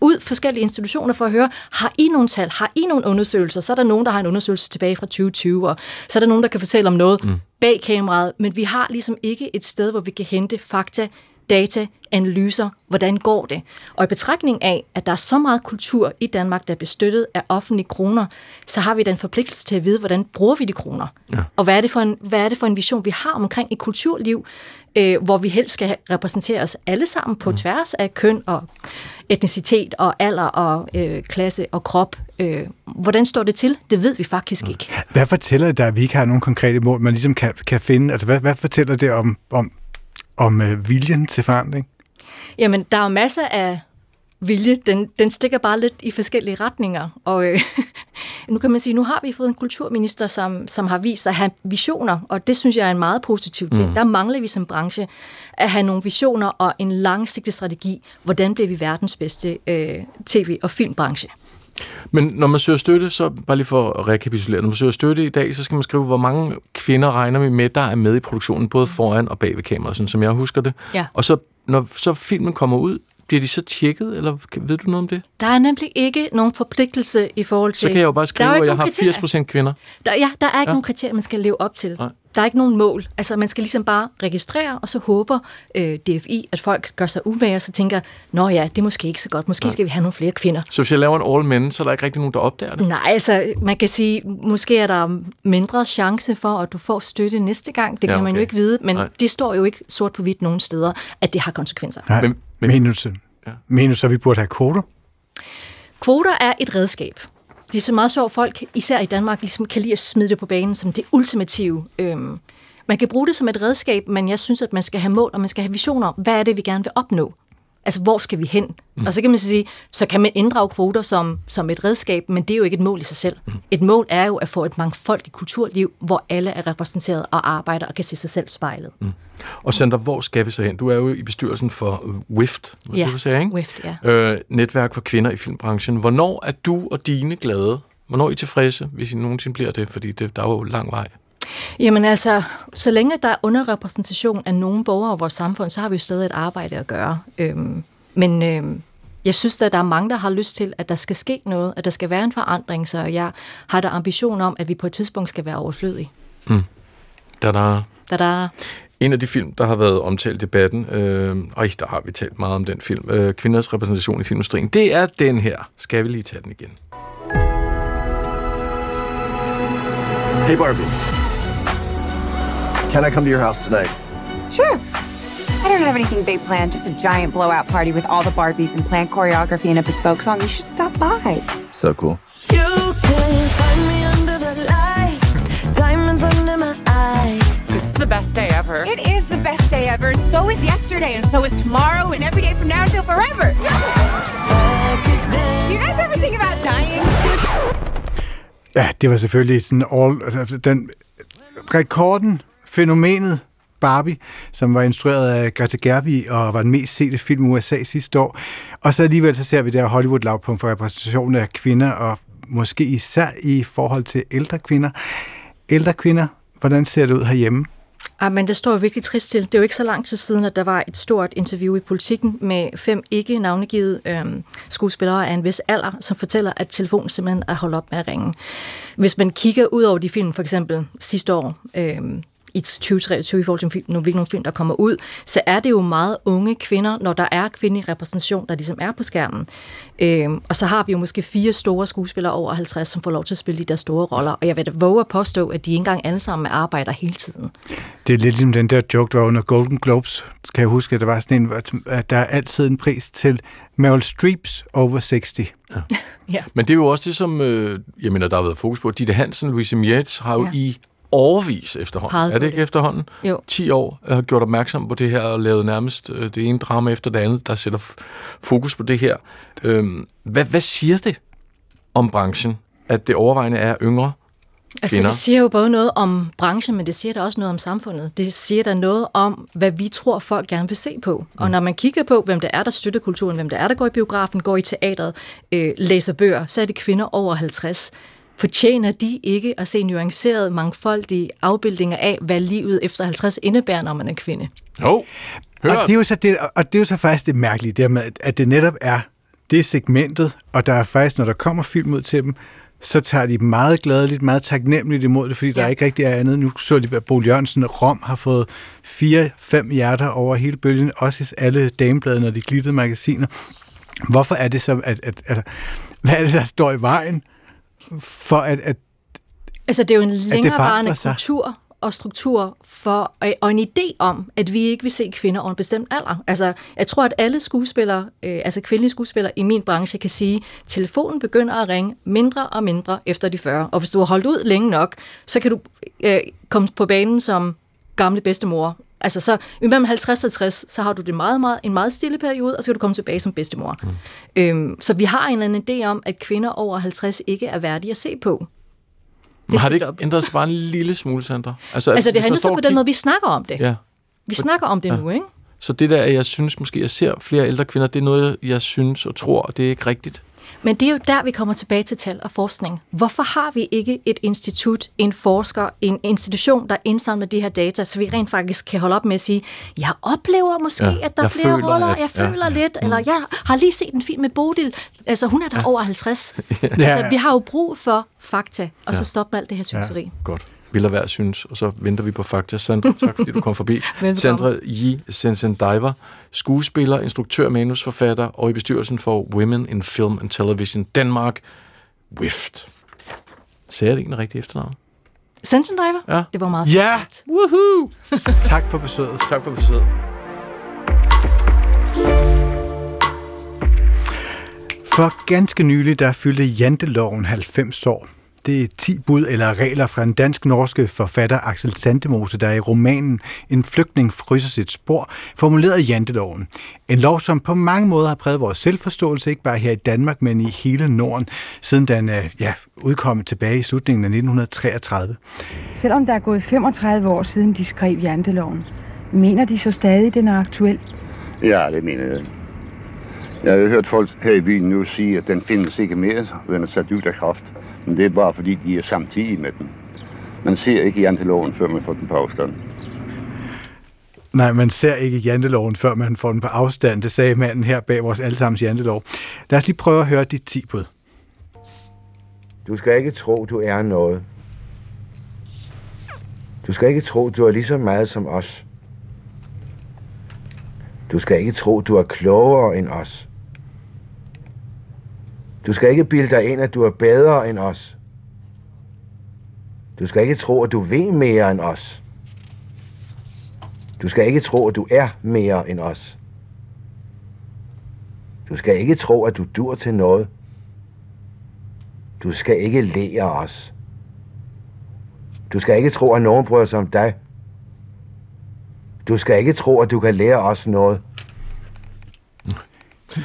ud forskellige institutioner for at høre, har I nogle tal? Har I nogle undersøgelser? Så er der nogen, der har en undersøgelse tilbage fra 2020, og så er der nogen, der kan fortælle om noget bag kameraet, men vi har ligesom ikke et sted, hvor vi kan hente fakta, data, analyser, hvordan går det? Og i betragtning af, at der er så meget kultur i Danmark, der er bestøttet af offentlige kroner, så har vi den forpligtelse til at vide, hvordan bruger vi de kroner? Ja. Og hvad er det for en vision, vi har omkring et kulturliv, hvor vi helst skal repræsentere os alle sammen på tværs af køn og etnicitet og alder og klasse og krop. Hvordan står det til? Det ved vi faktisk ikke. Hvad fortæller det der, at vi ikke har nogen konkrete mål, man ligesom kan finde? Altså, hvad fortæller det om viljen til forandring? Jamen, der er masser af vilje. Den stikker bare lidt i forskellige retninger. Og nu kan man sige, nu har vi fået en kulturminister, som har vist at have visioner, og det synes jeg er en meget positiv ting. Der mangler vi som branche at have nogle visioner og en langsigtet strategi. Hvordan bliver vi verdens bedste tv- og filmbranche? Men når man søger støtte, så bare lige for at rekapitulere, når man søger støtte i dag, så skal man skrive, hvor mange kvinder regner vi med, der er med i produktionen, både foran og bag ved kameraet, sådan som jeg husker det. Ja. Og så, når så filmen kommer ud, bliver de så tjekket, eller ved du noget om det? Der er nemlig ikke nogen forpligtelse i forhold til... Så kan jeg jo bare skrive, at jeg har 80% kvinder. Der er ikke nogen kriterier, man skal leve op til. Nej. Der er ikke nogen mål. Altså, man skal ligesom bare registrere, og så håber DFI, at folk gør sig umage, og så tænker, nå ja, det er måske ikke så godt. Måske skal vi have nogle flere kvinder. Så hvis jeg laver en all men, så er der ikke rigtig nogen, der opdager det? Nej, altså, man kan sige, måske er der mindre chance for, at du får støtte næste gang. Det kan man jo ikke vide, men det står jo ikke sort på hvidt nogen steder, at det har konsekvenser. Nej. Mener du så, vi burde have kvoter? Kvoter er et redskab. Det er så meget sjovt, folk, især i Danmark, ligesom kan lide at smide det på banen som det ultimative. Man kan bruge det som et redskab, men jeg synes, at man skal have mål, og man skal have visioner. Hvad er det, vi gerne vil opnå? Altså, hvor skal vi hen? Og så kan man sige, så kan man inddrage kvoter som et redskab, men det er jo ikke et mål i sig selv. Et mål er jo at få et mangfoldigt kulturliv, hvor alle er repræsenteret og arbejder og kan se sig selv spejlet. Og Sandra, hvor skal vi så hen? Du er jo i bestyrelsen for WIFT, Netværk for kvinder i filmbranchen. Hvornår er du og dine glade? Hvornår er I tilfredse, hvis I nogensinde bliver det? Fordi der er jo lang vej. Jamen altså, så længe der er underrepræsentation af nogle borgere i vores samfund, så har vi jo stadig et arbejde at gøre. Men jeg synes, at der er mange, der har lyst til, at der skal ske noget, at der skal være en forandring, så jeg har da ambition om, at vi på et tidspunkt skal være overflødige. Mm. Da-da. En af de film, der har været omtalt i debatten, der har vi talt meget om den film, kvinders repræsentation i filmindustrien, det er den her. Skal vi lige tage den igen? Hey Barbie, can I come to your house tonight? Sure. I don't have anything big planned, just a giant blowout party with all the Barbies and planned choreography and a bespoke song. You should stop by. So cool. You can find me under the lights, diamonds under my eyes. This is the best day ever. It is the best day ever. So is yesterday, and so is tomorrow, and every day from now until forever. Do you guys ever think about dying? Ja, det var selvfølgelig sådan den rekorden, fænomenet Barbie, som var instrueret af Greta Gerwig og var den mest sete film i USA sidste år. Og så alligevel så ser vi der Hollywood-lavpunkt for repræsentationen af kvinder, og måske især i forhold til ældre kvinder. Ældre kvinder, hvordan ser det ud herhjemme? Men det står jo virkelig trist til. Det er jo ikke så lang tid siden, at der var et stort interview i Politiken med 5 ikke-navnegivede skuespillere af en vis alder, som fortæller, at telefonen simpelthen er holdt op med at ringe. Hvis man kigger ud over de film, for eksempel sidste år, i 2023, i forhold til nogle film, der kommer ud, så er det jo meget unge kvinder, når der er kvindelig repræsentation, der ligesom er på skærmen. Og så har vi jo måske 4 store skuespillere over 50, som får lov til at spille de der store roller. Og jeg vil da våge at påstå, at de ikke engang alle sammen arbejder hele tiden. Det er lidt ligesom den der joke, der var under Golden Globes. Kan jeg huske, at der var sådan en, at der er altid en pris til Meryl Streeps over 60. Ja. Ja. Men det er jo også det, som jeg mener, der har været fokus på. Ditte Hansen, Louise Mietz har jo i overvis efterhånden. Parret er det ikke det. Efterhånden? Jo. 10 år har gjort opmærksom på det her og lavet nærmest det ene drama efter det andet, der sætter fokus på det her. Hvad siger det om branchen, at det overvejende er yngre kvinder? Altså, det siger jo både noget om branchen, men det siger da også noget om samfundet. Det siger da noget om, hvad vi tror, folk gerne vil se på. Og når man kigger på, hvem det er, der støtter kulturen, hvem det er, der går i biografen, går i teateret, læser bøger, så er det kvinder over 50. Fortjener de ikke at se nuancerede, mangfoldige afbildninger af, hvad livet efter 50 indebærer, når man er kvinde? Jo, hør. Og det er jo så faktisk det mærkelige, det med, at det netop er det segmentet, og der er faktisk, når der kommer film ud til dem, så tager de meget glædeligt, meget taknemmeligt imod det, fordi der ikke rigtig er andet. Nu så de, at Bo Jørgensen og Rom har fået 4-5 hjerter over hele bølgen, også i alle damebladene og de glittede magasiner. Hvorfor er det så, at hvad er det, der står i vejen? For at altså, det er jo en længerevarende kultur og struktur for, og en idé om, at vi ikke vil se kvinder over en bestemt alder. Altså, jeg tror, at alle skuespillere, altså kvindelige skuespillere i min branche, kan sige, at telefonen begynder at ringe mindre og mindre efter de 40. Og hvis du har holdt ud længe nok, så kan du komme på banen som gamle bedstemor. Altså, så mellem 50 og 60, så har du det en meget stille periode, og så kan du komme tilbage som bedstemor. Så vi har en eller anden idé om, at kvinder over 50 ikke er værdige at se på. Men har det ikke ændret sig bare en lille smule, Sandra? Altså det handler så på den måde, vi snakker om det. Ja. Vi snakker om det nu, ikke? Så det der, jeg synes måske, jeg ser flere ældre kvinder, det er noget, jeg synes og tror, og det er ikke rigtigt. Men det er jo der, vi kommer tilbage til tal og forskning. Hvorfor har vi ikke et institut, en forsker, en institution, der indsamler de her data, så vi rent faktisk kan holde op med at sige, jeg oplever måske, at der er flere roller, jeg føler lidt, eller jeg har lige set en film med Bodil, altså hun er der over 50. Altså, vi har jo brug for fakta, og så stoppe alt det her synseri. Ja. Godt. Vil og hver synes, og så venter vi på fakta. Sandra, tak fordi du kom forbi. Sandra Yi Sensen-Diver, skuespiller, instruktør, manusforfatter og i bestyrelsen for Women in Film and Television Danmark, WIFT. Sagde jeg det egentlig rigtigt efternavn? Sensen-Diver? Ja. Det var meget fint. Ja! Woohoo! Tak for besøget. Tak for besøget. For ganske nylig, der fyldte janteloven 90 år. Det er 10 bud eller regler fra en dansk-norske forfatter Axel Sandemose, der i romanen En flygtning fryser sit spor, formulerede janteloven. En lov, som på mange måder har præget vores selvforståelse, ikke bare her i Danmark, men i hele Norden, siden den udkom tilbage i slutningen af 1933. Selvom der er gået 35 år siden de skrev janteloven, mener de så stadig, den er aktuel? Ja, det mener jeg. Jeg har jo hørt folk her i byen nu sige, at den findes ikke mere, den er sat ud af kraft. Men det er bare fordi, de er samtidig med den. Man ser ikke janteloven, før man får den på afstand. Nej, man ser ikke janteloven, før man får den på afstand. Det sagde manden her bag vores allesammens jantelov. Lad os lige prøve at høre de 10 bud. Du skal ikke tro, du er noget. Du skal ikke tro, du er lige så meget som os. Du skal ikke tro, du er klogere end os. Du skal ikke bilde dig ind, at du er bedre end os. Du skal ikke tro, at du ved mere end os. Du skal ikke tro, at du er mere end os. Du skal ikke tro, at du dur til noget. Du skal ikke lære os. Du skal ikke tro, at nogen bryder sig om dig. Du skal ikke tro, at du kan lære os noget.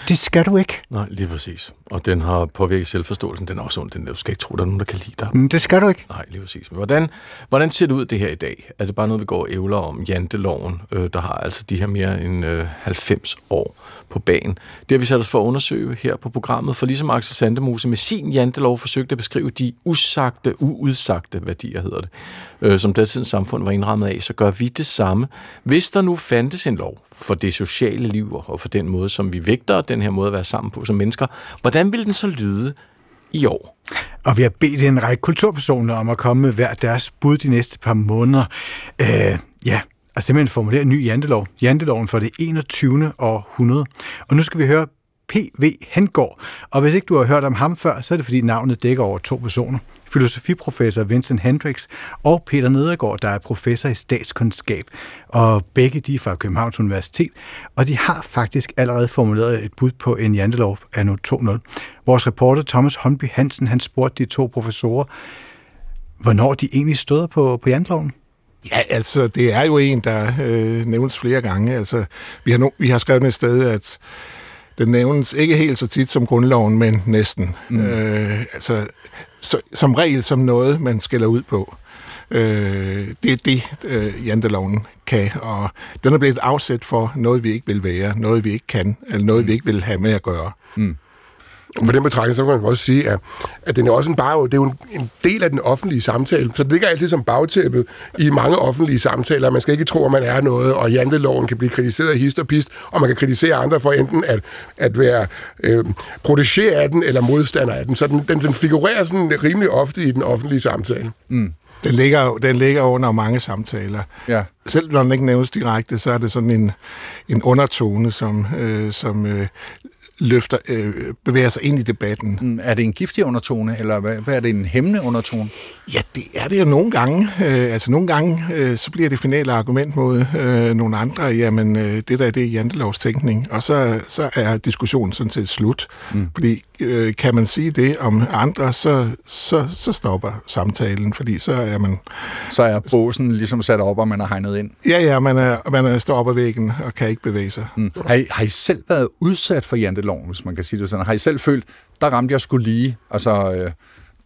Det skal du ikke. Nej, lige præcis. Og den har påvirket selvforståelsen. Den er også ond, den der. Du skal ikke tro, der er nogen, der kan lide dig. Men det skal du ikke. Nej, lige præcis. Men hvordan ser det ud det her i dag? Er det bare noget, vi går og ævler om? Janteloven, der har altså de her mere end 90 år på banen. Det har vi sat os for at undersøge her på programmet, for ligesom Axel Sandemose med sin jantelov forsøgte at beskrive de usagte, uudsagte værdier, hedder det, som datidens samfund var indrammet af, så gør vi det samme. Hvis der nu fandtes en lov for det sociale liv og for den måde, som vi vægter den her måde at være sammen på som mennesker, hvordan vil den så lyde i år? Og vi har bedt en række kulturpersoner om at komme med hver deres bud de næste par måneder. Og simpelthen formulere en ny jantelov. Janteloven for det 21. århundrede. Og nu skal vi høre P.V. Henkov. Og hvis ikke du har hørt om ham før, så er det fordi navnet dækker over to personer. Filosofiprofessor Vincent Hendricks og Peter Nedergaard, der er professor i statskundskab. Og begge de er fra Københavns Universitet. Og de har faktisk allerede formuleret et bud på en jantelov anno 2.0. Vores reporter Thomas Holmby Hansen, han spurgte de to professorer, hvornår de egentlig støder på janteloven. Ja, altså, det er jo en, der nævnes flere gange. Altså, vi har skrevet et sted, at den nævnes ikke helt så tit som grundloven, men næsten. Mm. Som regel som noget, man skælder ud på. Det er det, janteloven kan, og den er blevet et afsæt for noget, vi ikke vil være, noget, vi ikke kan, eller noget, vi ikke vil have med at gøre. Mm. For den betragtning, så kan man også sige, at den er også en del af den offentlige samtale. Så det ligger altid som bagtæppet i mange offentlige samtaler. Man skal ikke tro, at man er noget, og janteloven kan blive kritiseret af hist og pist, og man kan kritisere andre for enten at være protegeret af den, eller modstander af den. Så den figurerer sådan rimelig ofte i den offentlige samtale. Mm. Den ligger under mange samtaler. Ja. Selv når den ikke nævnes direkte, så er det sådan en undertone, som løfter, bevæger sig ind i debatten. Er det en giftig undertone, eller hvad er det, en hæmmende undertone? Ja, det er det jo nogle gange. Nogle gange så bliver det finale argument mod nogle andre, jamen det der er det jantelovstænkning, og så er diskussionen sådan set slut. Mm. Fordi kan man sige det om andre, så stopper samtalen, fordi så er man... Så er båsen ligesom sat op, og man er hegnet ind. Ja, man står op ad væggen og kan ikke bevæge sig. Mm. Har I selv været udsat for janteloven, hvis man kan sige det sådan? Har I selv følt, der ramte jeg sgu lige? Altså,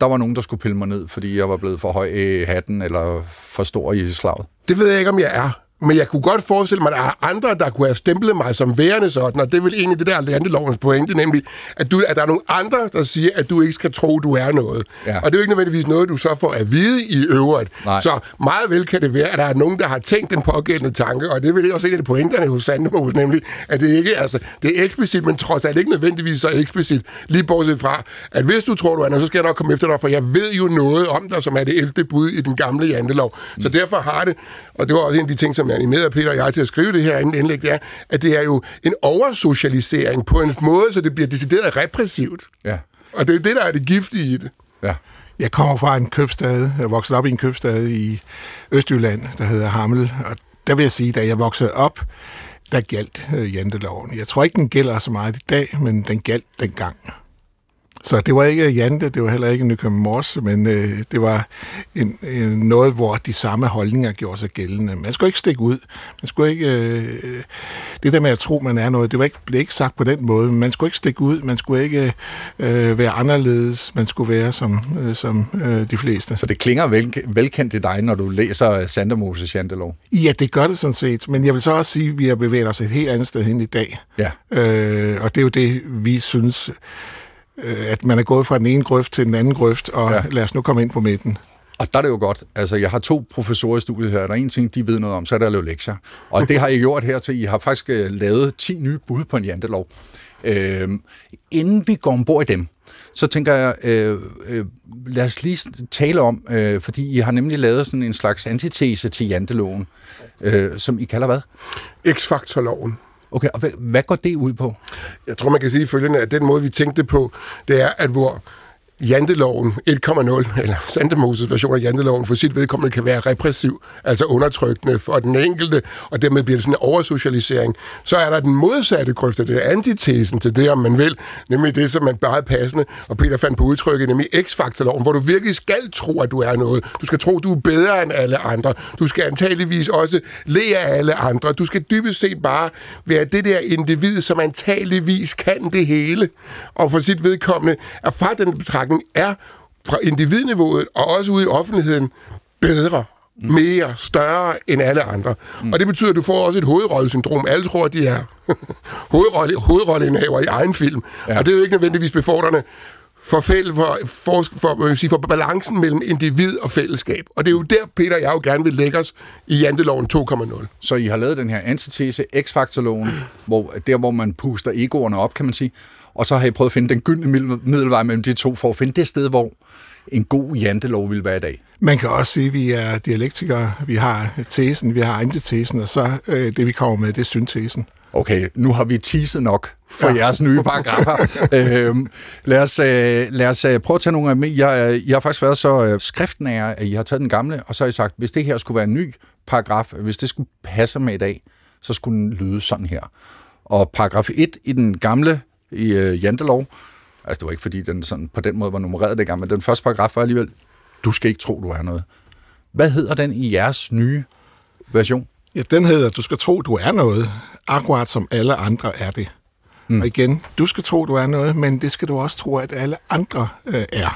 der var nogen, der skulle pille mig ned, fordi jeg var blevet for høj i hatten, eller for stor i slaget? Det ved jeg ikke, om jeg er. Men jeg kunne godt forestille mig, at der er andre, der kunne have stemplet mig som værende sådan, og det er vel egentlig det der jantelovens pointe, nemlig, at der er nogle andre, der siger, at du ikke skal tro, du er noget. Ja. Og det er jo ikke nødvendigvis noget, du så får at vide i øvrigt. Nej. Så meget vel kan det være, at der er nogen, der har tænkt den pågældende tanke, og det er vel også en af de pointerne hos Sandemose, nemlig, at det ikke det er eksplicit, men trods alt ikke nødvendigvis så eksplicit, lige bortset fra, at hvis du tror, du er noget, så skal jeg nok komme efter dig, for jeg ved jo noget om dig, som er det 11. bud i den gamle jantelov. Mm. Så derfor har det, og det var også en af de ting, som animerede Peter og jeg til at skrive det her indlæg, det er, at det er jo en oversocialisering på en måde, så det bliver decideret repressivt. Ja. Og det er det, der er det giftige i det. Ja. Jeg kommer fra en købstad, jeg voksede op i en købstad i Østjylland, der hedder Hammel, og der vil jeg sige, da jeg voksede op, der gjaldt janteloven. Jeg tror ikke, den gælder så meget i dag, men den gjaldt dengang. Så det var ikke jante, det var heller ikke Nykøbing Mors, men det var noget, hvor de samme holdninger gjorde sig gældende. Man skulle ikke stikke ud. Man skulle ikke, det der med at tro, man er noget, det blev ikke sagt på den måde. Man skulle ikke stikke ud. Man skulle ikke være anderledes. Man skulle være som de fleste. Så det klinger velkendt til dig, når du læser Sandemoses jantelov? Ja, det gør det sådan set. Men jeg vil så også sige, at vi har bevæget os et helt andet sted hen i dag. Ja. Og det er jo det, vi synes... at man er gået fra den ene grøft til den anden grøft, og lad os nu komme ind på midten. Og der er det jo godt. Altså, jeg har to professorer i studiet her, og der er en ting, de ved noget om, så er der at lave lektier. Og det har I gjort her til. I har faktisk lavet 10 nye bud på en jantelov. Inden vi går ombord i dem, så tænker jeg, lad os lige tale om, fordi I har nemlig lavet sådan en slags antitese til janteloven, som I kalder hvad? X-faktorloven. Okay, og hvad går det ud på? Jeg tror, man kan sige følgende, at den måde, vi tænkte på, det er, at hvor Janteloven 1.0, eller Sandemoses version af Janteloven, for sit vedkommende kan være repressiv, altså undertrykkende for den enkelte, og dermed bliver det sådan en oversocialisering. Så er der den modsatte grøft, det er antitesen til det, om man vil, nemlig det, som man bare er passende, og Peter fandt på udtrykket, nemlig X-faktorloven, hvor du virkelig skal tro, at du er noget. Du skal tro, du er bedre end alle andre. Du skal antageligvis også le af alle andre. Du skal dybest set bare være det der individ, som antageligvis kan det hele, og for sit vedkommende er fra den betragtning er fra individniveauet og også ude i offentligheden bedre, mere, større end alle andre. Og det betyder, at du får også et hovedrollesyndrom. Alle tror, at de er hovedrolleindehaver i egen film. Ja. Og det er jo ikke nødvendigvis befordrende for balancen mellem individ og fællesskab. Og det er jo der, Peter og jeg jo gerne vil lægge os i Janteloven 2.0. Så I har lavet den her antitese, X-faktorloven, hvor man puster egoerne op, kan man sige. Og så har I prøvet at finde den gyldne middelvej mellem de to, for at finde det sted, hvor en god jantelov ville være i dag. Man kan også sige, at vi er dialektikere. Vi har tesen, vi har antitesen, og så det, vi kommer med, det er syntesen. Okay, nu har vi teaset nok for jeres nye paragrafer. Lad os prøve at tage nogle af dem. I har faktisk været så skriftnære, at I har taget den gamle, og så har I sagt, hvis det her skulle være en ny paragraf, hvis det skulle passe med i dag, så skulle den lyde sådan her. Og paragraf 1 i den gamle i jantelov. Altså, det var ikke, fordi den sådan på den måde var nummereret dengang, men den første paragraf var alligevel, du skal ikke tro, du er noget. Hvad hedder den i jeres nye version? Ja, den hedder, du skal tro, du er noget, akkurat som alle andre er det. Og igen, du skal tro, du er noget, men det skal du også tro, at alle andre er.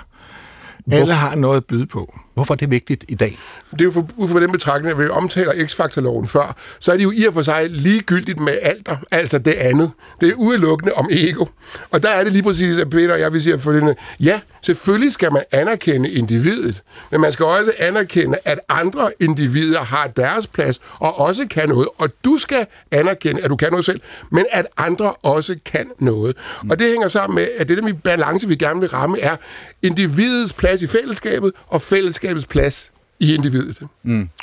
Alle har noget at byde på. Hvorfor er det vigtigt i dag? Det er jo ud fra den betragtning, at vi omtaler X-faktorloven før, så er det jo i og for sig ligegyldigt med alder, altså det andet. Det er udelukkende om ego. Og der er det lige præcis, at Peter og jeg vil sige følgende, ja, selvfølgelig skal man anerkende individet, men man skal også anerkende, at andre individer har deres plads og også kan noget, og du skal anerkende, at du kan noget selv, men at andre også kan noget. Og det hænger sammen med, at det der med balance, vi gerne vil ramme, er individets plads i fællesskabet og fællesskabets plads i individet.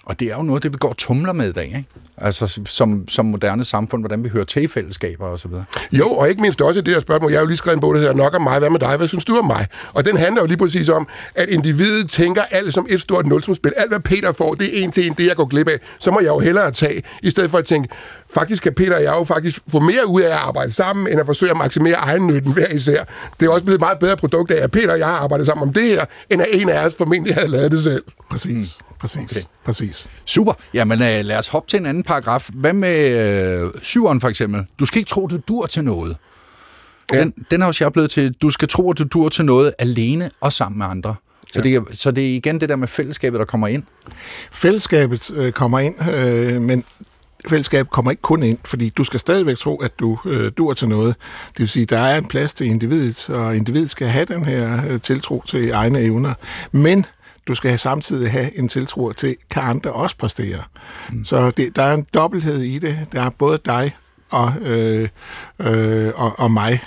Og det er jo noget, det vi går og tumler med i dag, ikke? Altså som moderne samfund, hvordan vi hører til fællesskaber og så videre. Jo, og ikke mindst også det der spørgsmål. Jeg har jo lige skrevet en bog, der hedder Nok om mig, hvad med dig, hvad synes du om mig? Og den handler jo lige præcis om, at individet tænker alt som et stort nulsumsspil. Alt hvad Peter får, det er en til en, det jeg går glip af. Så må jeg jo hellere tage, i stedet for at tænke, faktisk kan Peter og jeg jo faktisk få mere ud af at arbejde sammen, end at forsøge at maksimere egennytten hver især. Det er også blevet et meget bedre produkt af, at Peter og jeg har arbejdet sammen om det her, end at en af os formentlig havde lavet det selv. Præcis. Præcis. Super. Jamen lad os hoppe til en anden paragraf. Hvad med syveren for eksempel? Du skal ikke tro, du dur til noget. Ja. Den har også jeg blevet til, du skal tro, at du dur til noget alene og sammen med andre. Så, ja. Det er igen det der med fællesskabet, der kommer ind. Fællesskabet kommer ind, men fællesskabet kommer ikke kun ind, fordi du skal stadigvæk tro, at du dur til noget. Det vil sige, der er en plads til individet, og individet skal have den her tiltro til egne evner. Men du skal samtidig have en tiltro til, kan andre også præstere. Så der er en dobbelthed i det. Der er både dig og mig,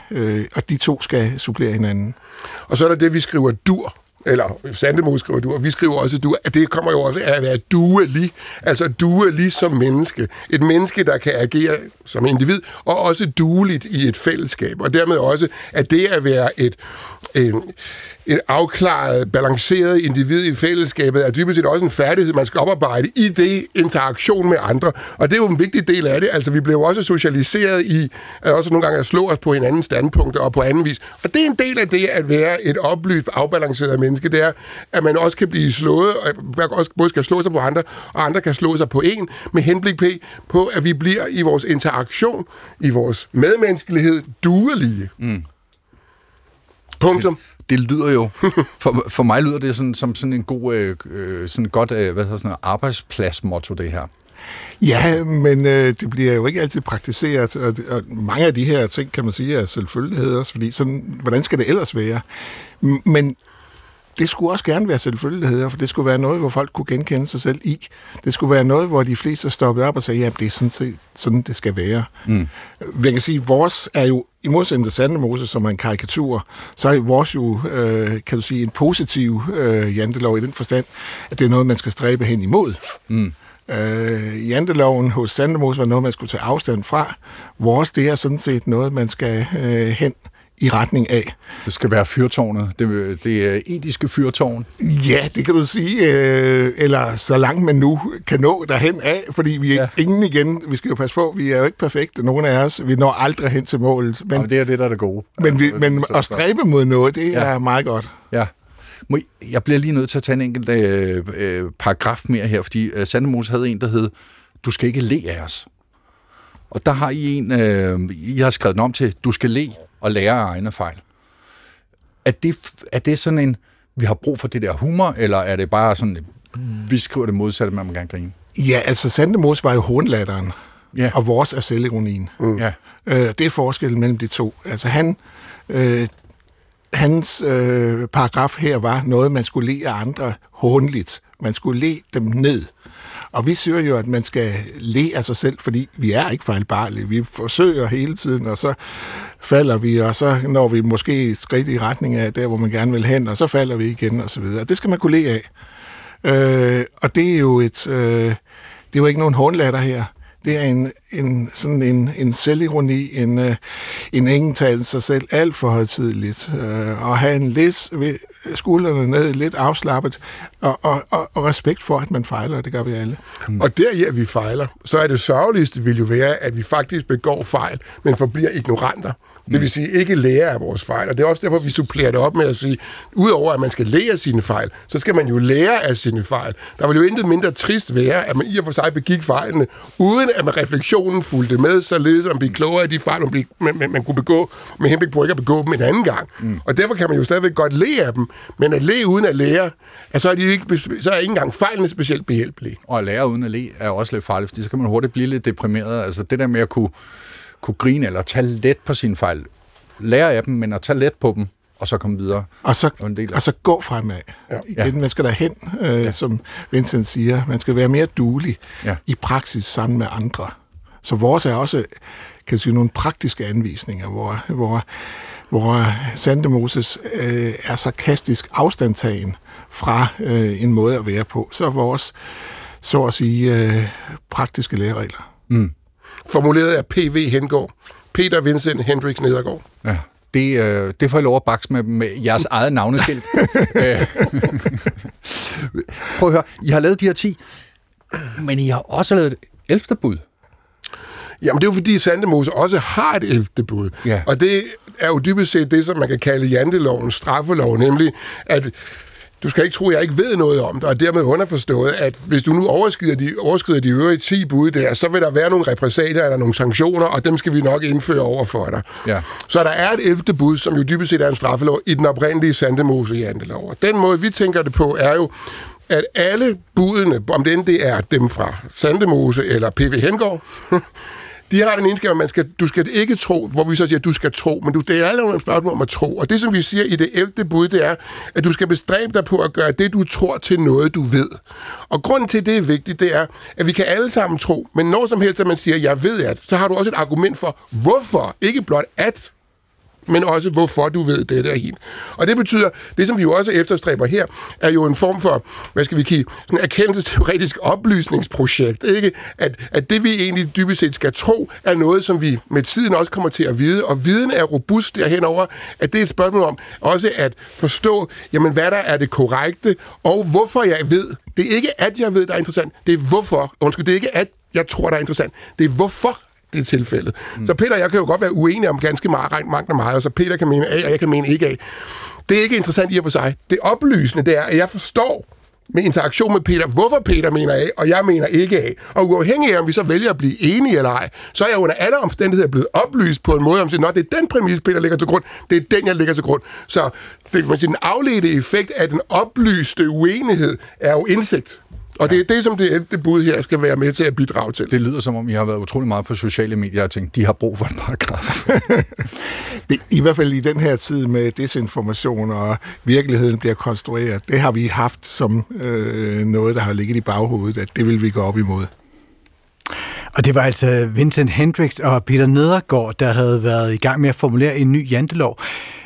og de to skal supplere hinanden. Og så er der det, vi skriver dur, eller Sandemose skriver du, og vi skriver også du, at det kommer jo også af at være duelig, altså duelig som menneske. Et menneske, der kan agere som individ, og også dueligt i et fællesskab. Og dermed også, at det at være et afklaret, balanceret individ i fællesskabet, er dybest set også en færdighed, man skal oparbejde i det interaktion med andre. Og det er jo en vigtig del af det. Altså, vi bliver også socialiseret i, også nogle gange at slå os på hinandens standpunkter og på anden vis. Og det er en del af det at være et oplyst, afbalanceret menneske, det er, at man også kan blive slået, og man også både skal slå sig på andre, og andre kan slå sig på en, med henblik på, at vi bliver i vores interaktion, i vores medmenneskelighed, duelige. Punktum. Det lyder jo, for mig lyder det sådan, som sådan en god, sådan godt, arbejdspladsmotto, det her. Ja, men det bliver jo ikke altid praktiseret, og mange af de her ting, kan man sige, er selvfølgelighed også, fordi sådan, hvordan skal det ellers være? Men det skulle også gerne være selvfølgeligheder, for det skulle være noget, hvor folk kunne genkende sig selv i. Det skulle være noget, hvor de fleste stoppede op og sagde, at det er sådan set sådan, det skal være. Man kan sige, at vores er jo, i modsætning til Sandemose, som er en karikatur, så er vores jo, kan du sige, en positiv jantelov i den forstand, at det er noget, man skal stræbe hen imod. Janteloven hos Sandemose var noget, man skulle tage afstand fra. Vores, det er sådan set noget, man skal hen i retning af. Det skal være fyrtårnet, det etiske fyrtårn. Ja, det kan du sige, eller så langt man nu kan nå derhen af, fordi vi er ingen igen, vi skal jo passe på, vi er jo ikke perfekte, nogen af os, vi når aldrig hen til målet. Men jamen, det er det, der er det gode. Men at stræbe mod noget, det er meget godt. Ja. Jeg bliver lige nødt til at tage en enkelt paragraf mere her, fordi Sandemose havde en, der hed, du skal ikke le af os. Og der har I en, I har skrevet den om til, du skal le og lære af egne fejl. Er det sådan en, vi har brug for det der humor, eller er det bare sådan, vi skriver det modsatte, man gerne grine? Ja, altså Sandemose var jo hornlatteren, og vores er selvironien. Det er forskellen mellem de to. Altså hans paragraf her var noget, man skulle le af andre hånligt. Man skulle le dem ned. Og vi søger jo, at man skal le af sig selv, fordi vi er ikke fejlbarlige. Vi forsøger hele tiden, og så falder vi, og så når vi måske et skridt i retning af der, hvor man gerne vil hen, og så falder vi igen, og så videre. Det skal man kunne le af. Og det er jo ikke nogen håndlatter her. Det er en selvironi, en engentale sig selv alt for højtidligt. Og have en læs ved skuldrene ned, lidt afslappet, og respekt for, at man fejler, og det gør vi alle. Og der, vi fejler, så er det sørgeligste vil jo være, at vi faktisk begår fejl, men forbliver ignoranter. Det vil sige, ikke lære af vores fejl. Og det er også derfor, vi supplerer det op med at sige, udover at man skal lære af sine fejl, så skal man jo lære af sine fejl. Der vil jo intet mindre trist være, at man i og for sig begik fejlene, uden at man refleksionen fulgte med, således at man bliver klogere af de fejl, man kunne begå, med henblik på ikke at begå dem en anden gang. Og derfor kan man jo stadigvæk godt lære af dem, men at lære uden at lære, så er, ikke engang fejlene specielt behjælpelige. Og at lære uden at lære er også lidt farligt, fordi så kan man hurtigt blive lidt deprimeret. Altså det der med at kunne grine eller tage let på sine fejl. Lære af dem, men at tage let på dem, og så komme videre. Og så gå fremad. Ja. Igen, man skal derhen, som Vincent siger. Man skal være mere duelig i praksis sammen med andre. Så vores er også, kan du sige, nogle praktiske anvisninger, hvor Sandemoses er sarkastisk afstandtagen fra en måde at være på. Så er vores, så at sige, praktiske læreregler. Formuleret af P.V. Henkov. Peter Vincent Hendricks Nedergaard. Ja, det får jeg lov at bakse med jeres eget navneskilt. Prøv at høre, I har lavet de her 10, men I har også lavet et 11. bud. Jamen, det er jo fordi Sandemose også har et 11. bud. Ja. Og det er jo dybest set det, som man kan kalde jantelovens straffelov, nemlig at du skal ikke tro, at jeg ikke ved noget om det, og dermed underforstået, at hvis du nu overskrider de øvrige 10 bud der, så vil der være nogle repressalier eller nogle sanktioner, og dem skal vi nok indføre over for dig. Ja. Så der er et 11. bud, som jo dybest set er en straffelov i den oprindelige Sandemose-jantelov. Den måde, vi tænker det på, er jo, at alle budene, om det er dem fra Sandemose eller P.V. Henkov, de har den egenskab, at du skal ikke tro, hvor vi så siger, at du skal tro, men det er allerede et spørgsmål om at tro. Og det, som vi siger i det 11. bud, det er, at du skal bestræbe dig på at gøre det, du tror, til noget, du ved. Og grunden til, det er vigtigt, det er, at vi kan alle sammen tro, men når som helst, at man siger, jeg ved at, så har du også et argument for, hvorfor, ikke blot at, men også hvorfor du ved det der helt. Og det betyder, det som vi jo også efterstræber her, er jo en form for, sådan en erkendelsesteoretisk oplysningsprojekt, ikke? At det vi egentlig dybest set skal tro, er noget, som vi med tiden også kommer til at vide, og viden er robust derhenover, at det er et spørgsmål om også at forstå, jamen hvad der er det korrekte, og hvorfor jeg ved. Det er ikke at jeg ved, der er interessant, det er hvorfor. Undskyld, det er ikke at jeg tror, der er interessant, det er hvorfor. Det er tilfældet. Så Peter og jeg kan jo godt være uenige om ganske meget, og så Peter kan mene A, og jeg kan mene ikke A. Det er ikke interessant i og for sig. Det oplysende, det er, at jeg forstår med interaktion med Peter, hvorfor Peter mener A, og jeg mener ikke A. Og uafhængig af, om vi så vælger at blive enige eller ej, så er jeg under alle omstændigheder blevet oplyst på en måde, om at det er den præmis, Peter ligger til grund, det er den, jeg ligger til grund. Så det, man siger, den afledte effekt af den oplyste uenighed er jo indsigt. Og det er det, som det 11. bud her skal være med til at bidrage til. Det lyder, som om I har været utrolig meget på sociale medier og tænkt, de har brug for en paragraf. Det, i hvert fald i den her tid med desinformation og virkeligheden bliver konstrueret, det har vi haft som noget, der har ligget i baghovedet, at det vil vi gå op imod. Og det var altså Vincent Hendricks og Peter Nedergaard, der havde været i gang med at formulere en ny jantelov.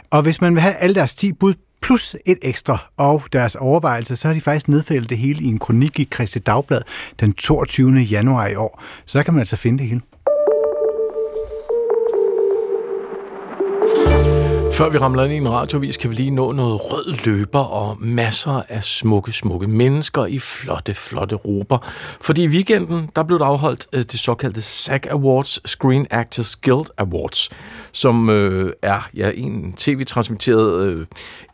Og hvis man vil have alle deres 10 bud plus et ekstra, og deres overvejelse, så har de faktisk nedfældet det hele i en kronik i Kristeligt Dagblad den 22. januar i år. Så der kan man altså finde det hele. Før vi ramler ind i en radiovis, kan vi lige nå noget rød løber og masser af smukke, smukke mennesker i flotte, flotte råber. Fordi i weekenden, der blev der afholdt det såkaldte SAG Awards, Screen Actors Guild Awards, som er en tv-transmitteret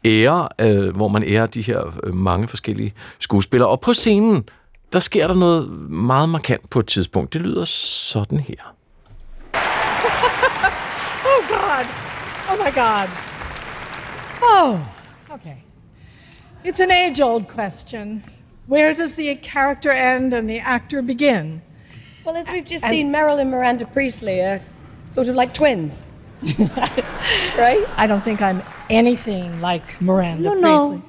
ære, hvor man ærer de her mange forskellige skuespillere. Og på scenen, der sker der noget meget markant på et tidspunkt. Det lyder sådan her. Oh God! Oh, my God. Oh, okay. It's an age-old question. Where does the character end and the actor begin? Well, as we've just seen, Meryl and Miranda Priestley are sort of like twins. Right? I don't think I'm anything like Miranda Priestley. No.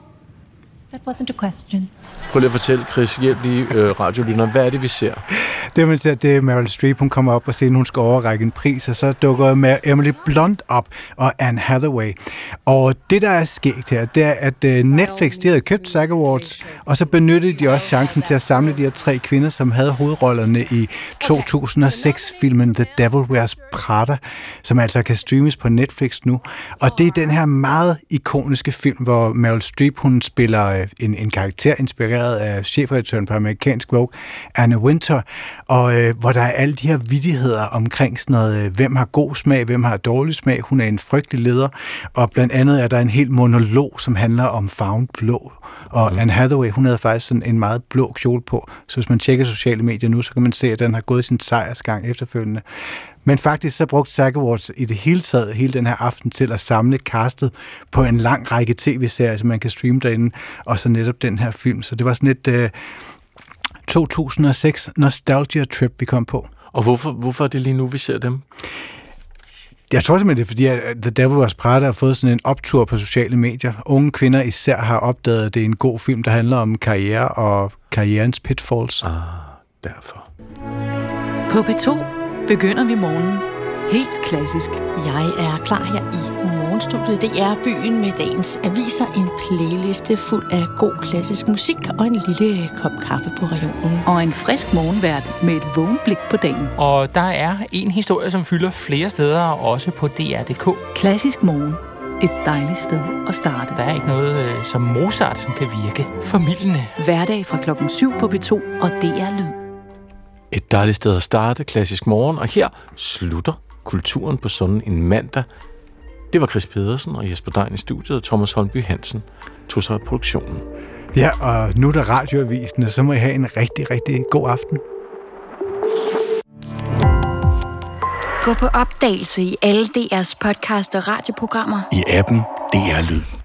That wasn't a question. Prøv lige at fortælle, Chris, hjælp lige radiolytterne, hvad er det, vi ser? Det, man ser, det er Meryl Streep, hun kommer op og ser, hun skal overrække en pris, og så dukker Emily Blunt op og Anne Hathaway. Og det, der er sket her, det er, at Netflix, de havde købt SAG Awards, og så benyttede de også chancen til at samle de her tre kvinder, som havde hovedrollerne i 2006-filmen The Devil Wears Prada, som altså kan streames på Netflix nu. Og det er den her meget ikoniske film, hvor Meryl Streep, hun spiller en karakter, inspireret af chefredaktøren på amerikansk Vogue, Anna Wintour, og hvor der er alle de her vittigheder omkring sådan noget, hvem har god smag, hvem har dårlig smag, hun er en frygtelig leder, og blandt andet er der en helt monolog, som handler om farven blå, og Anne Hathaway, hun havde faktisk sådan en meget blå kjole på, så hvis man tjekker sociale medier nu, så kan man se, at den har gået sin sejrsgang efterfølgende. Men faktisk så brugte SAG Awards i det hele taget hele den her aften til at samle castet på en lang række tv-serier, som man kan streame derinde, og så netop den her film. Så det var sådan et 2006 nostalgia-trip, vi kom på. Og hvorfor er det lige nu, vi ser dem? Jeg tror simpelthen, det er fordi, at The Devil Wears Prada har fået sådan en optur på sociale medier. Unge kvinder især har opdaget, at det er en god film, der handler om karriere og karrierens pitfalls. Ah, derfor. På P2 begynder vi morgenen helt klassisk. Jeg er klar her i morgenstudiet i DR-byen med dagens aviser, en playliste fuld af god klassisk musik og en lille kop kaffe på regionen. Og en frisk morgenvært med et vågen blik på dagen. Og der er en historie, som fylder flere steder, også på DR.dk. Klassisk morgen. Et dejligt sted at starte. Der er ikke noget som Mozart, som kan virke formildende. Hverdag fra klokken 7 på P2 og DR Lyd. Et dejligt sted at starte, klassisk morgen, og her slutter kulturen på sådan en mandag. Det var Chris Pedersen og Jesper Dein i studiet, og Thomas Holmby Hansen tog sig af produktionen. Ja, og nu er der radioavisen, og så må I have en rigtig, rigtig god aften. Gå på opdagelse i alle DR's podcast og radioprogrammer. I appen DR Lyd.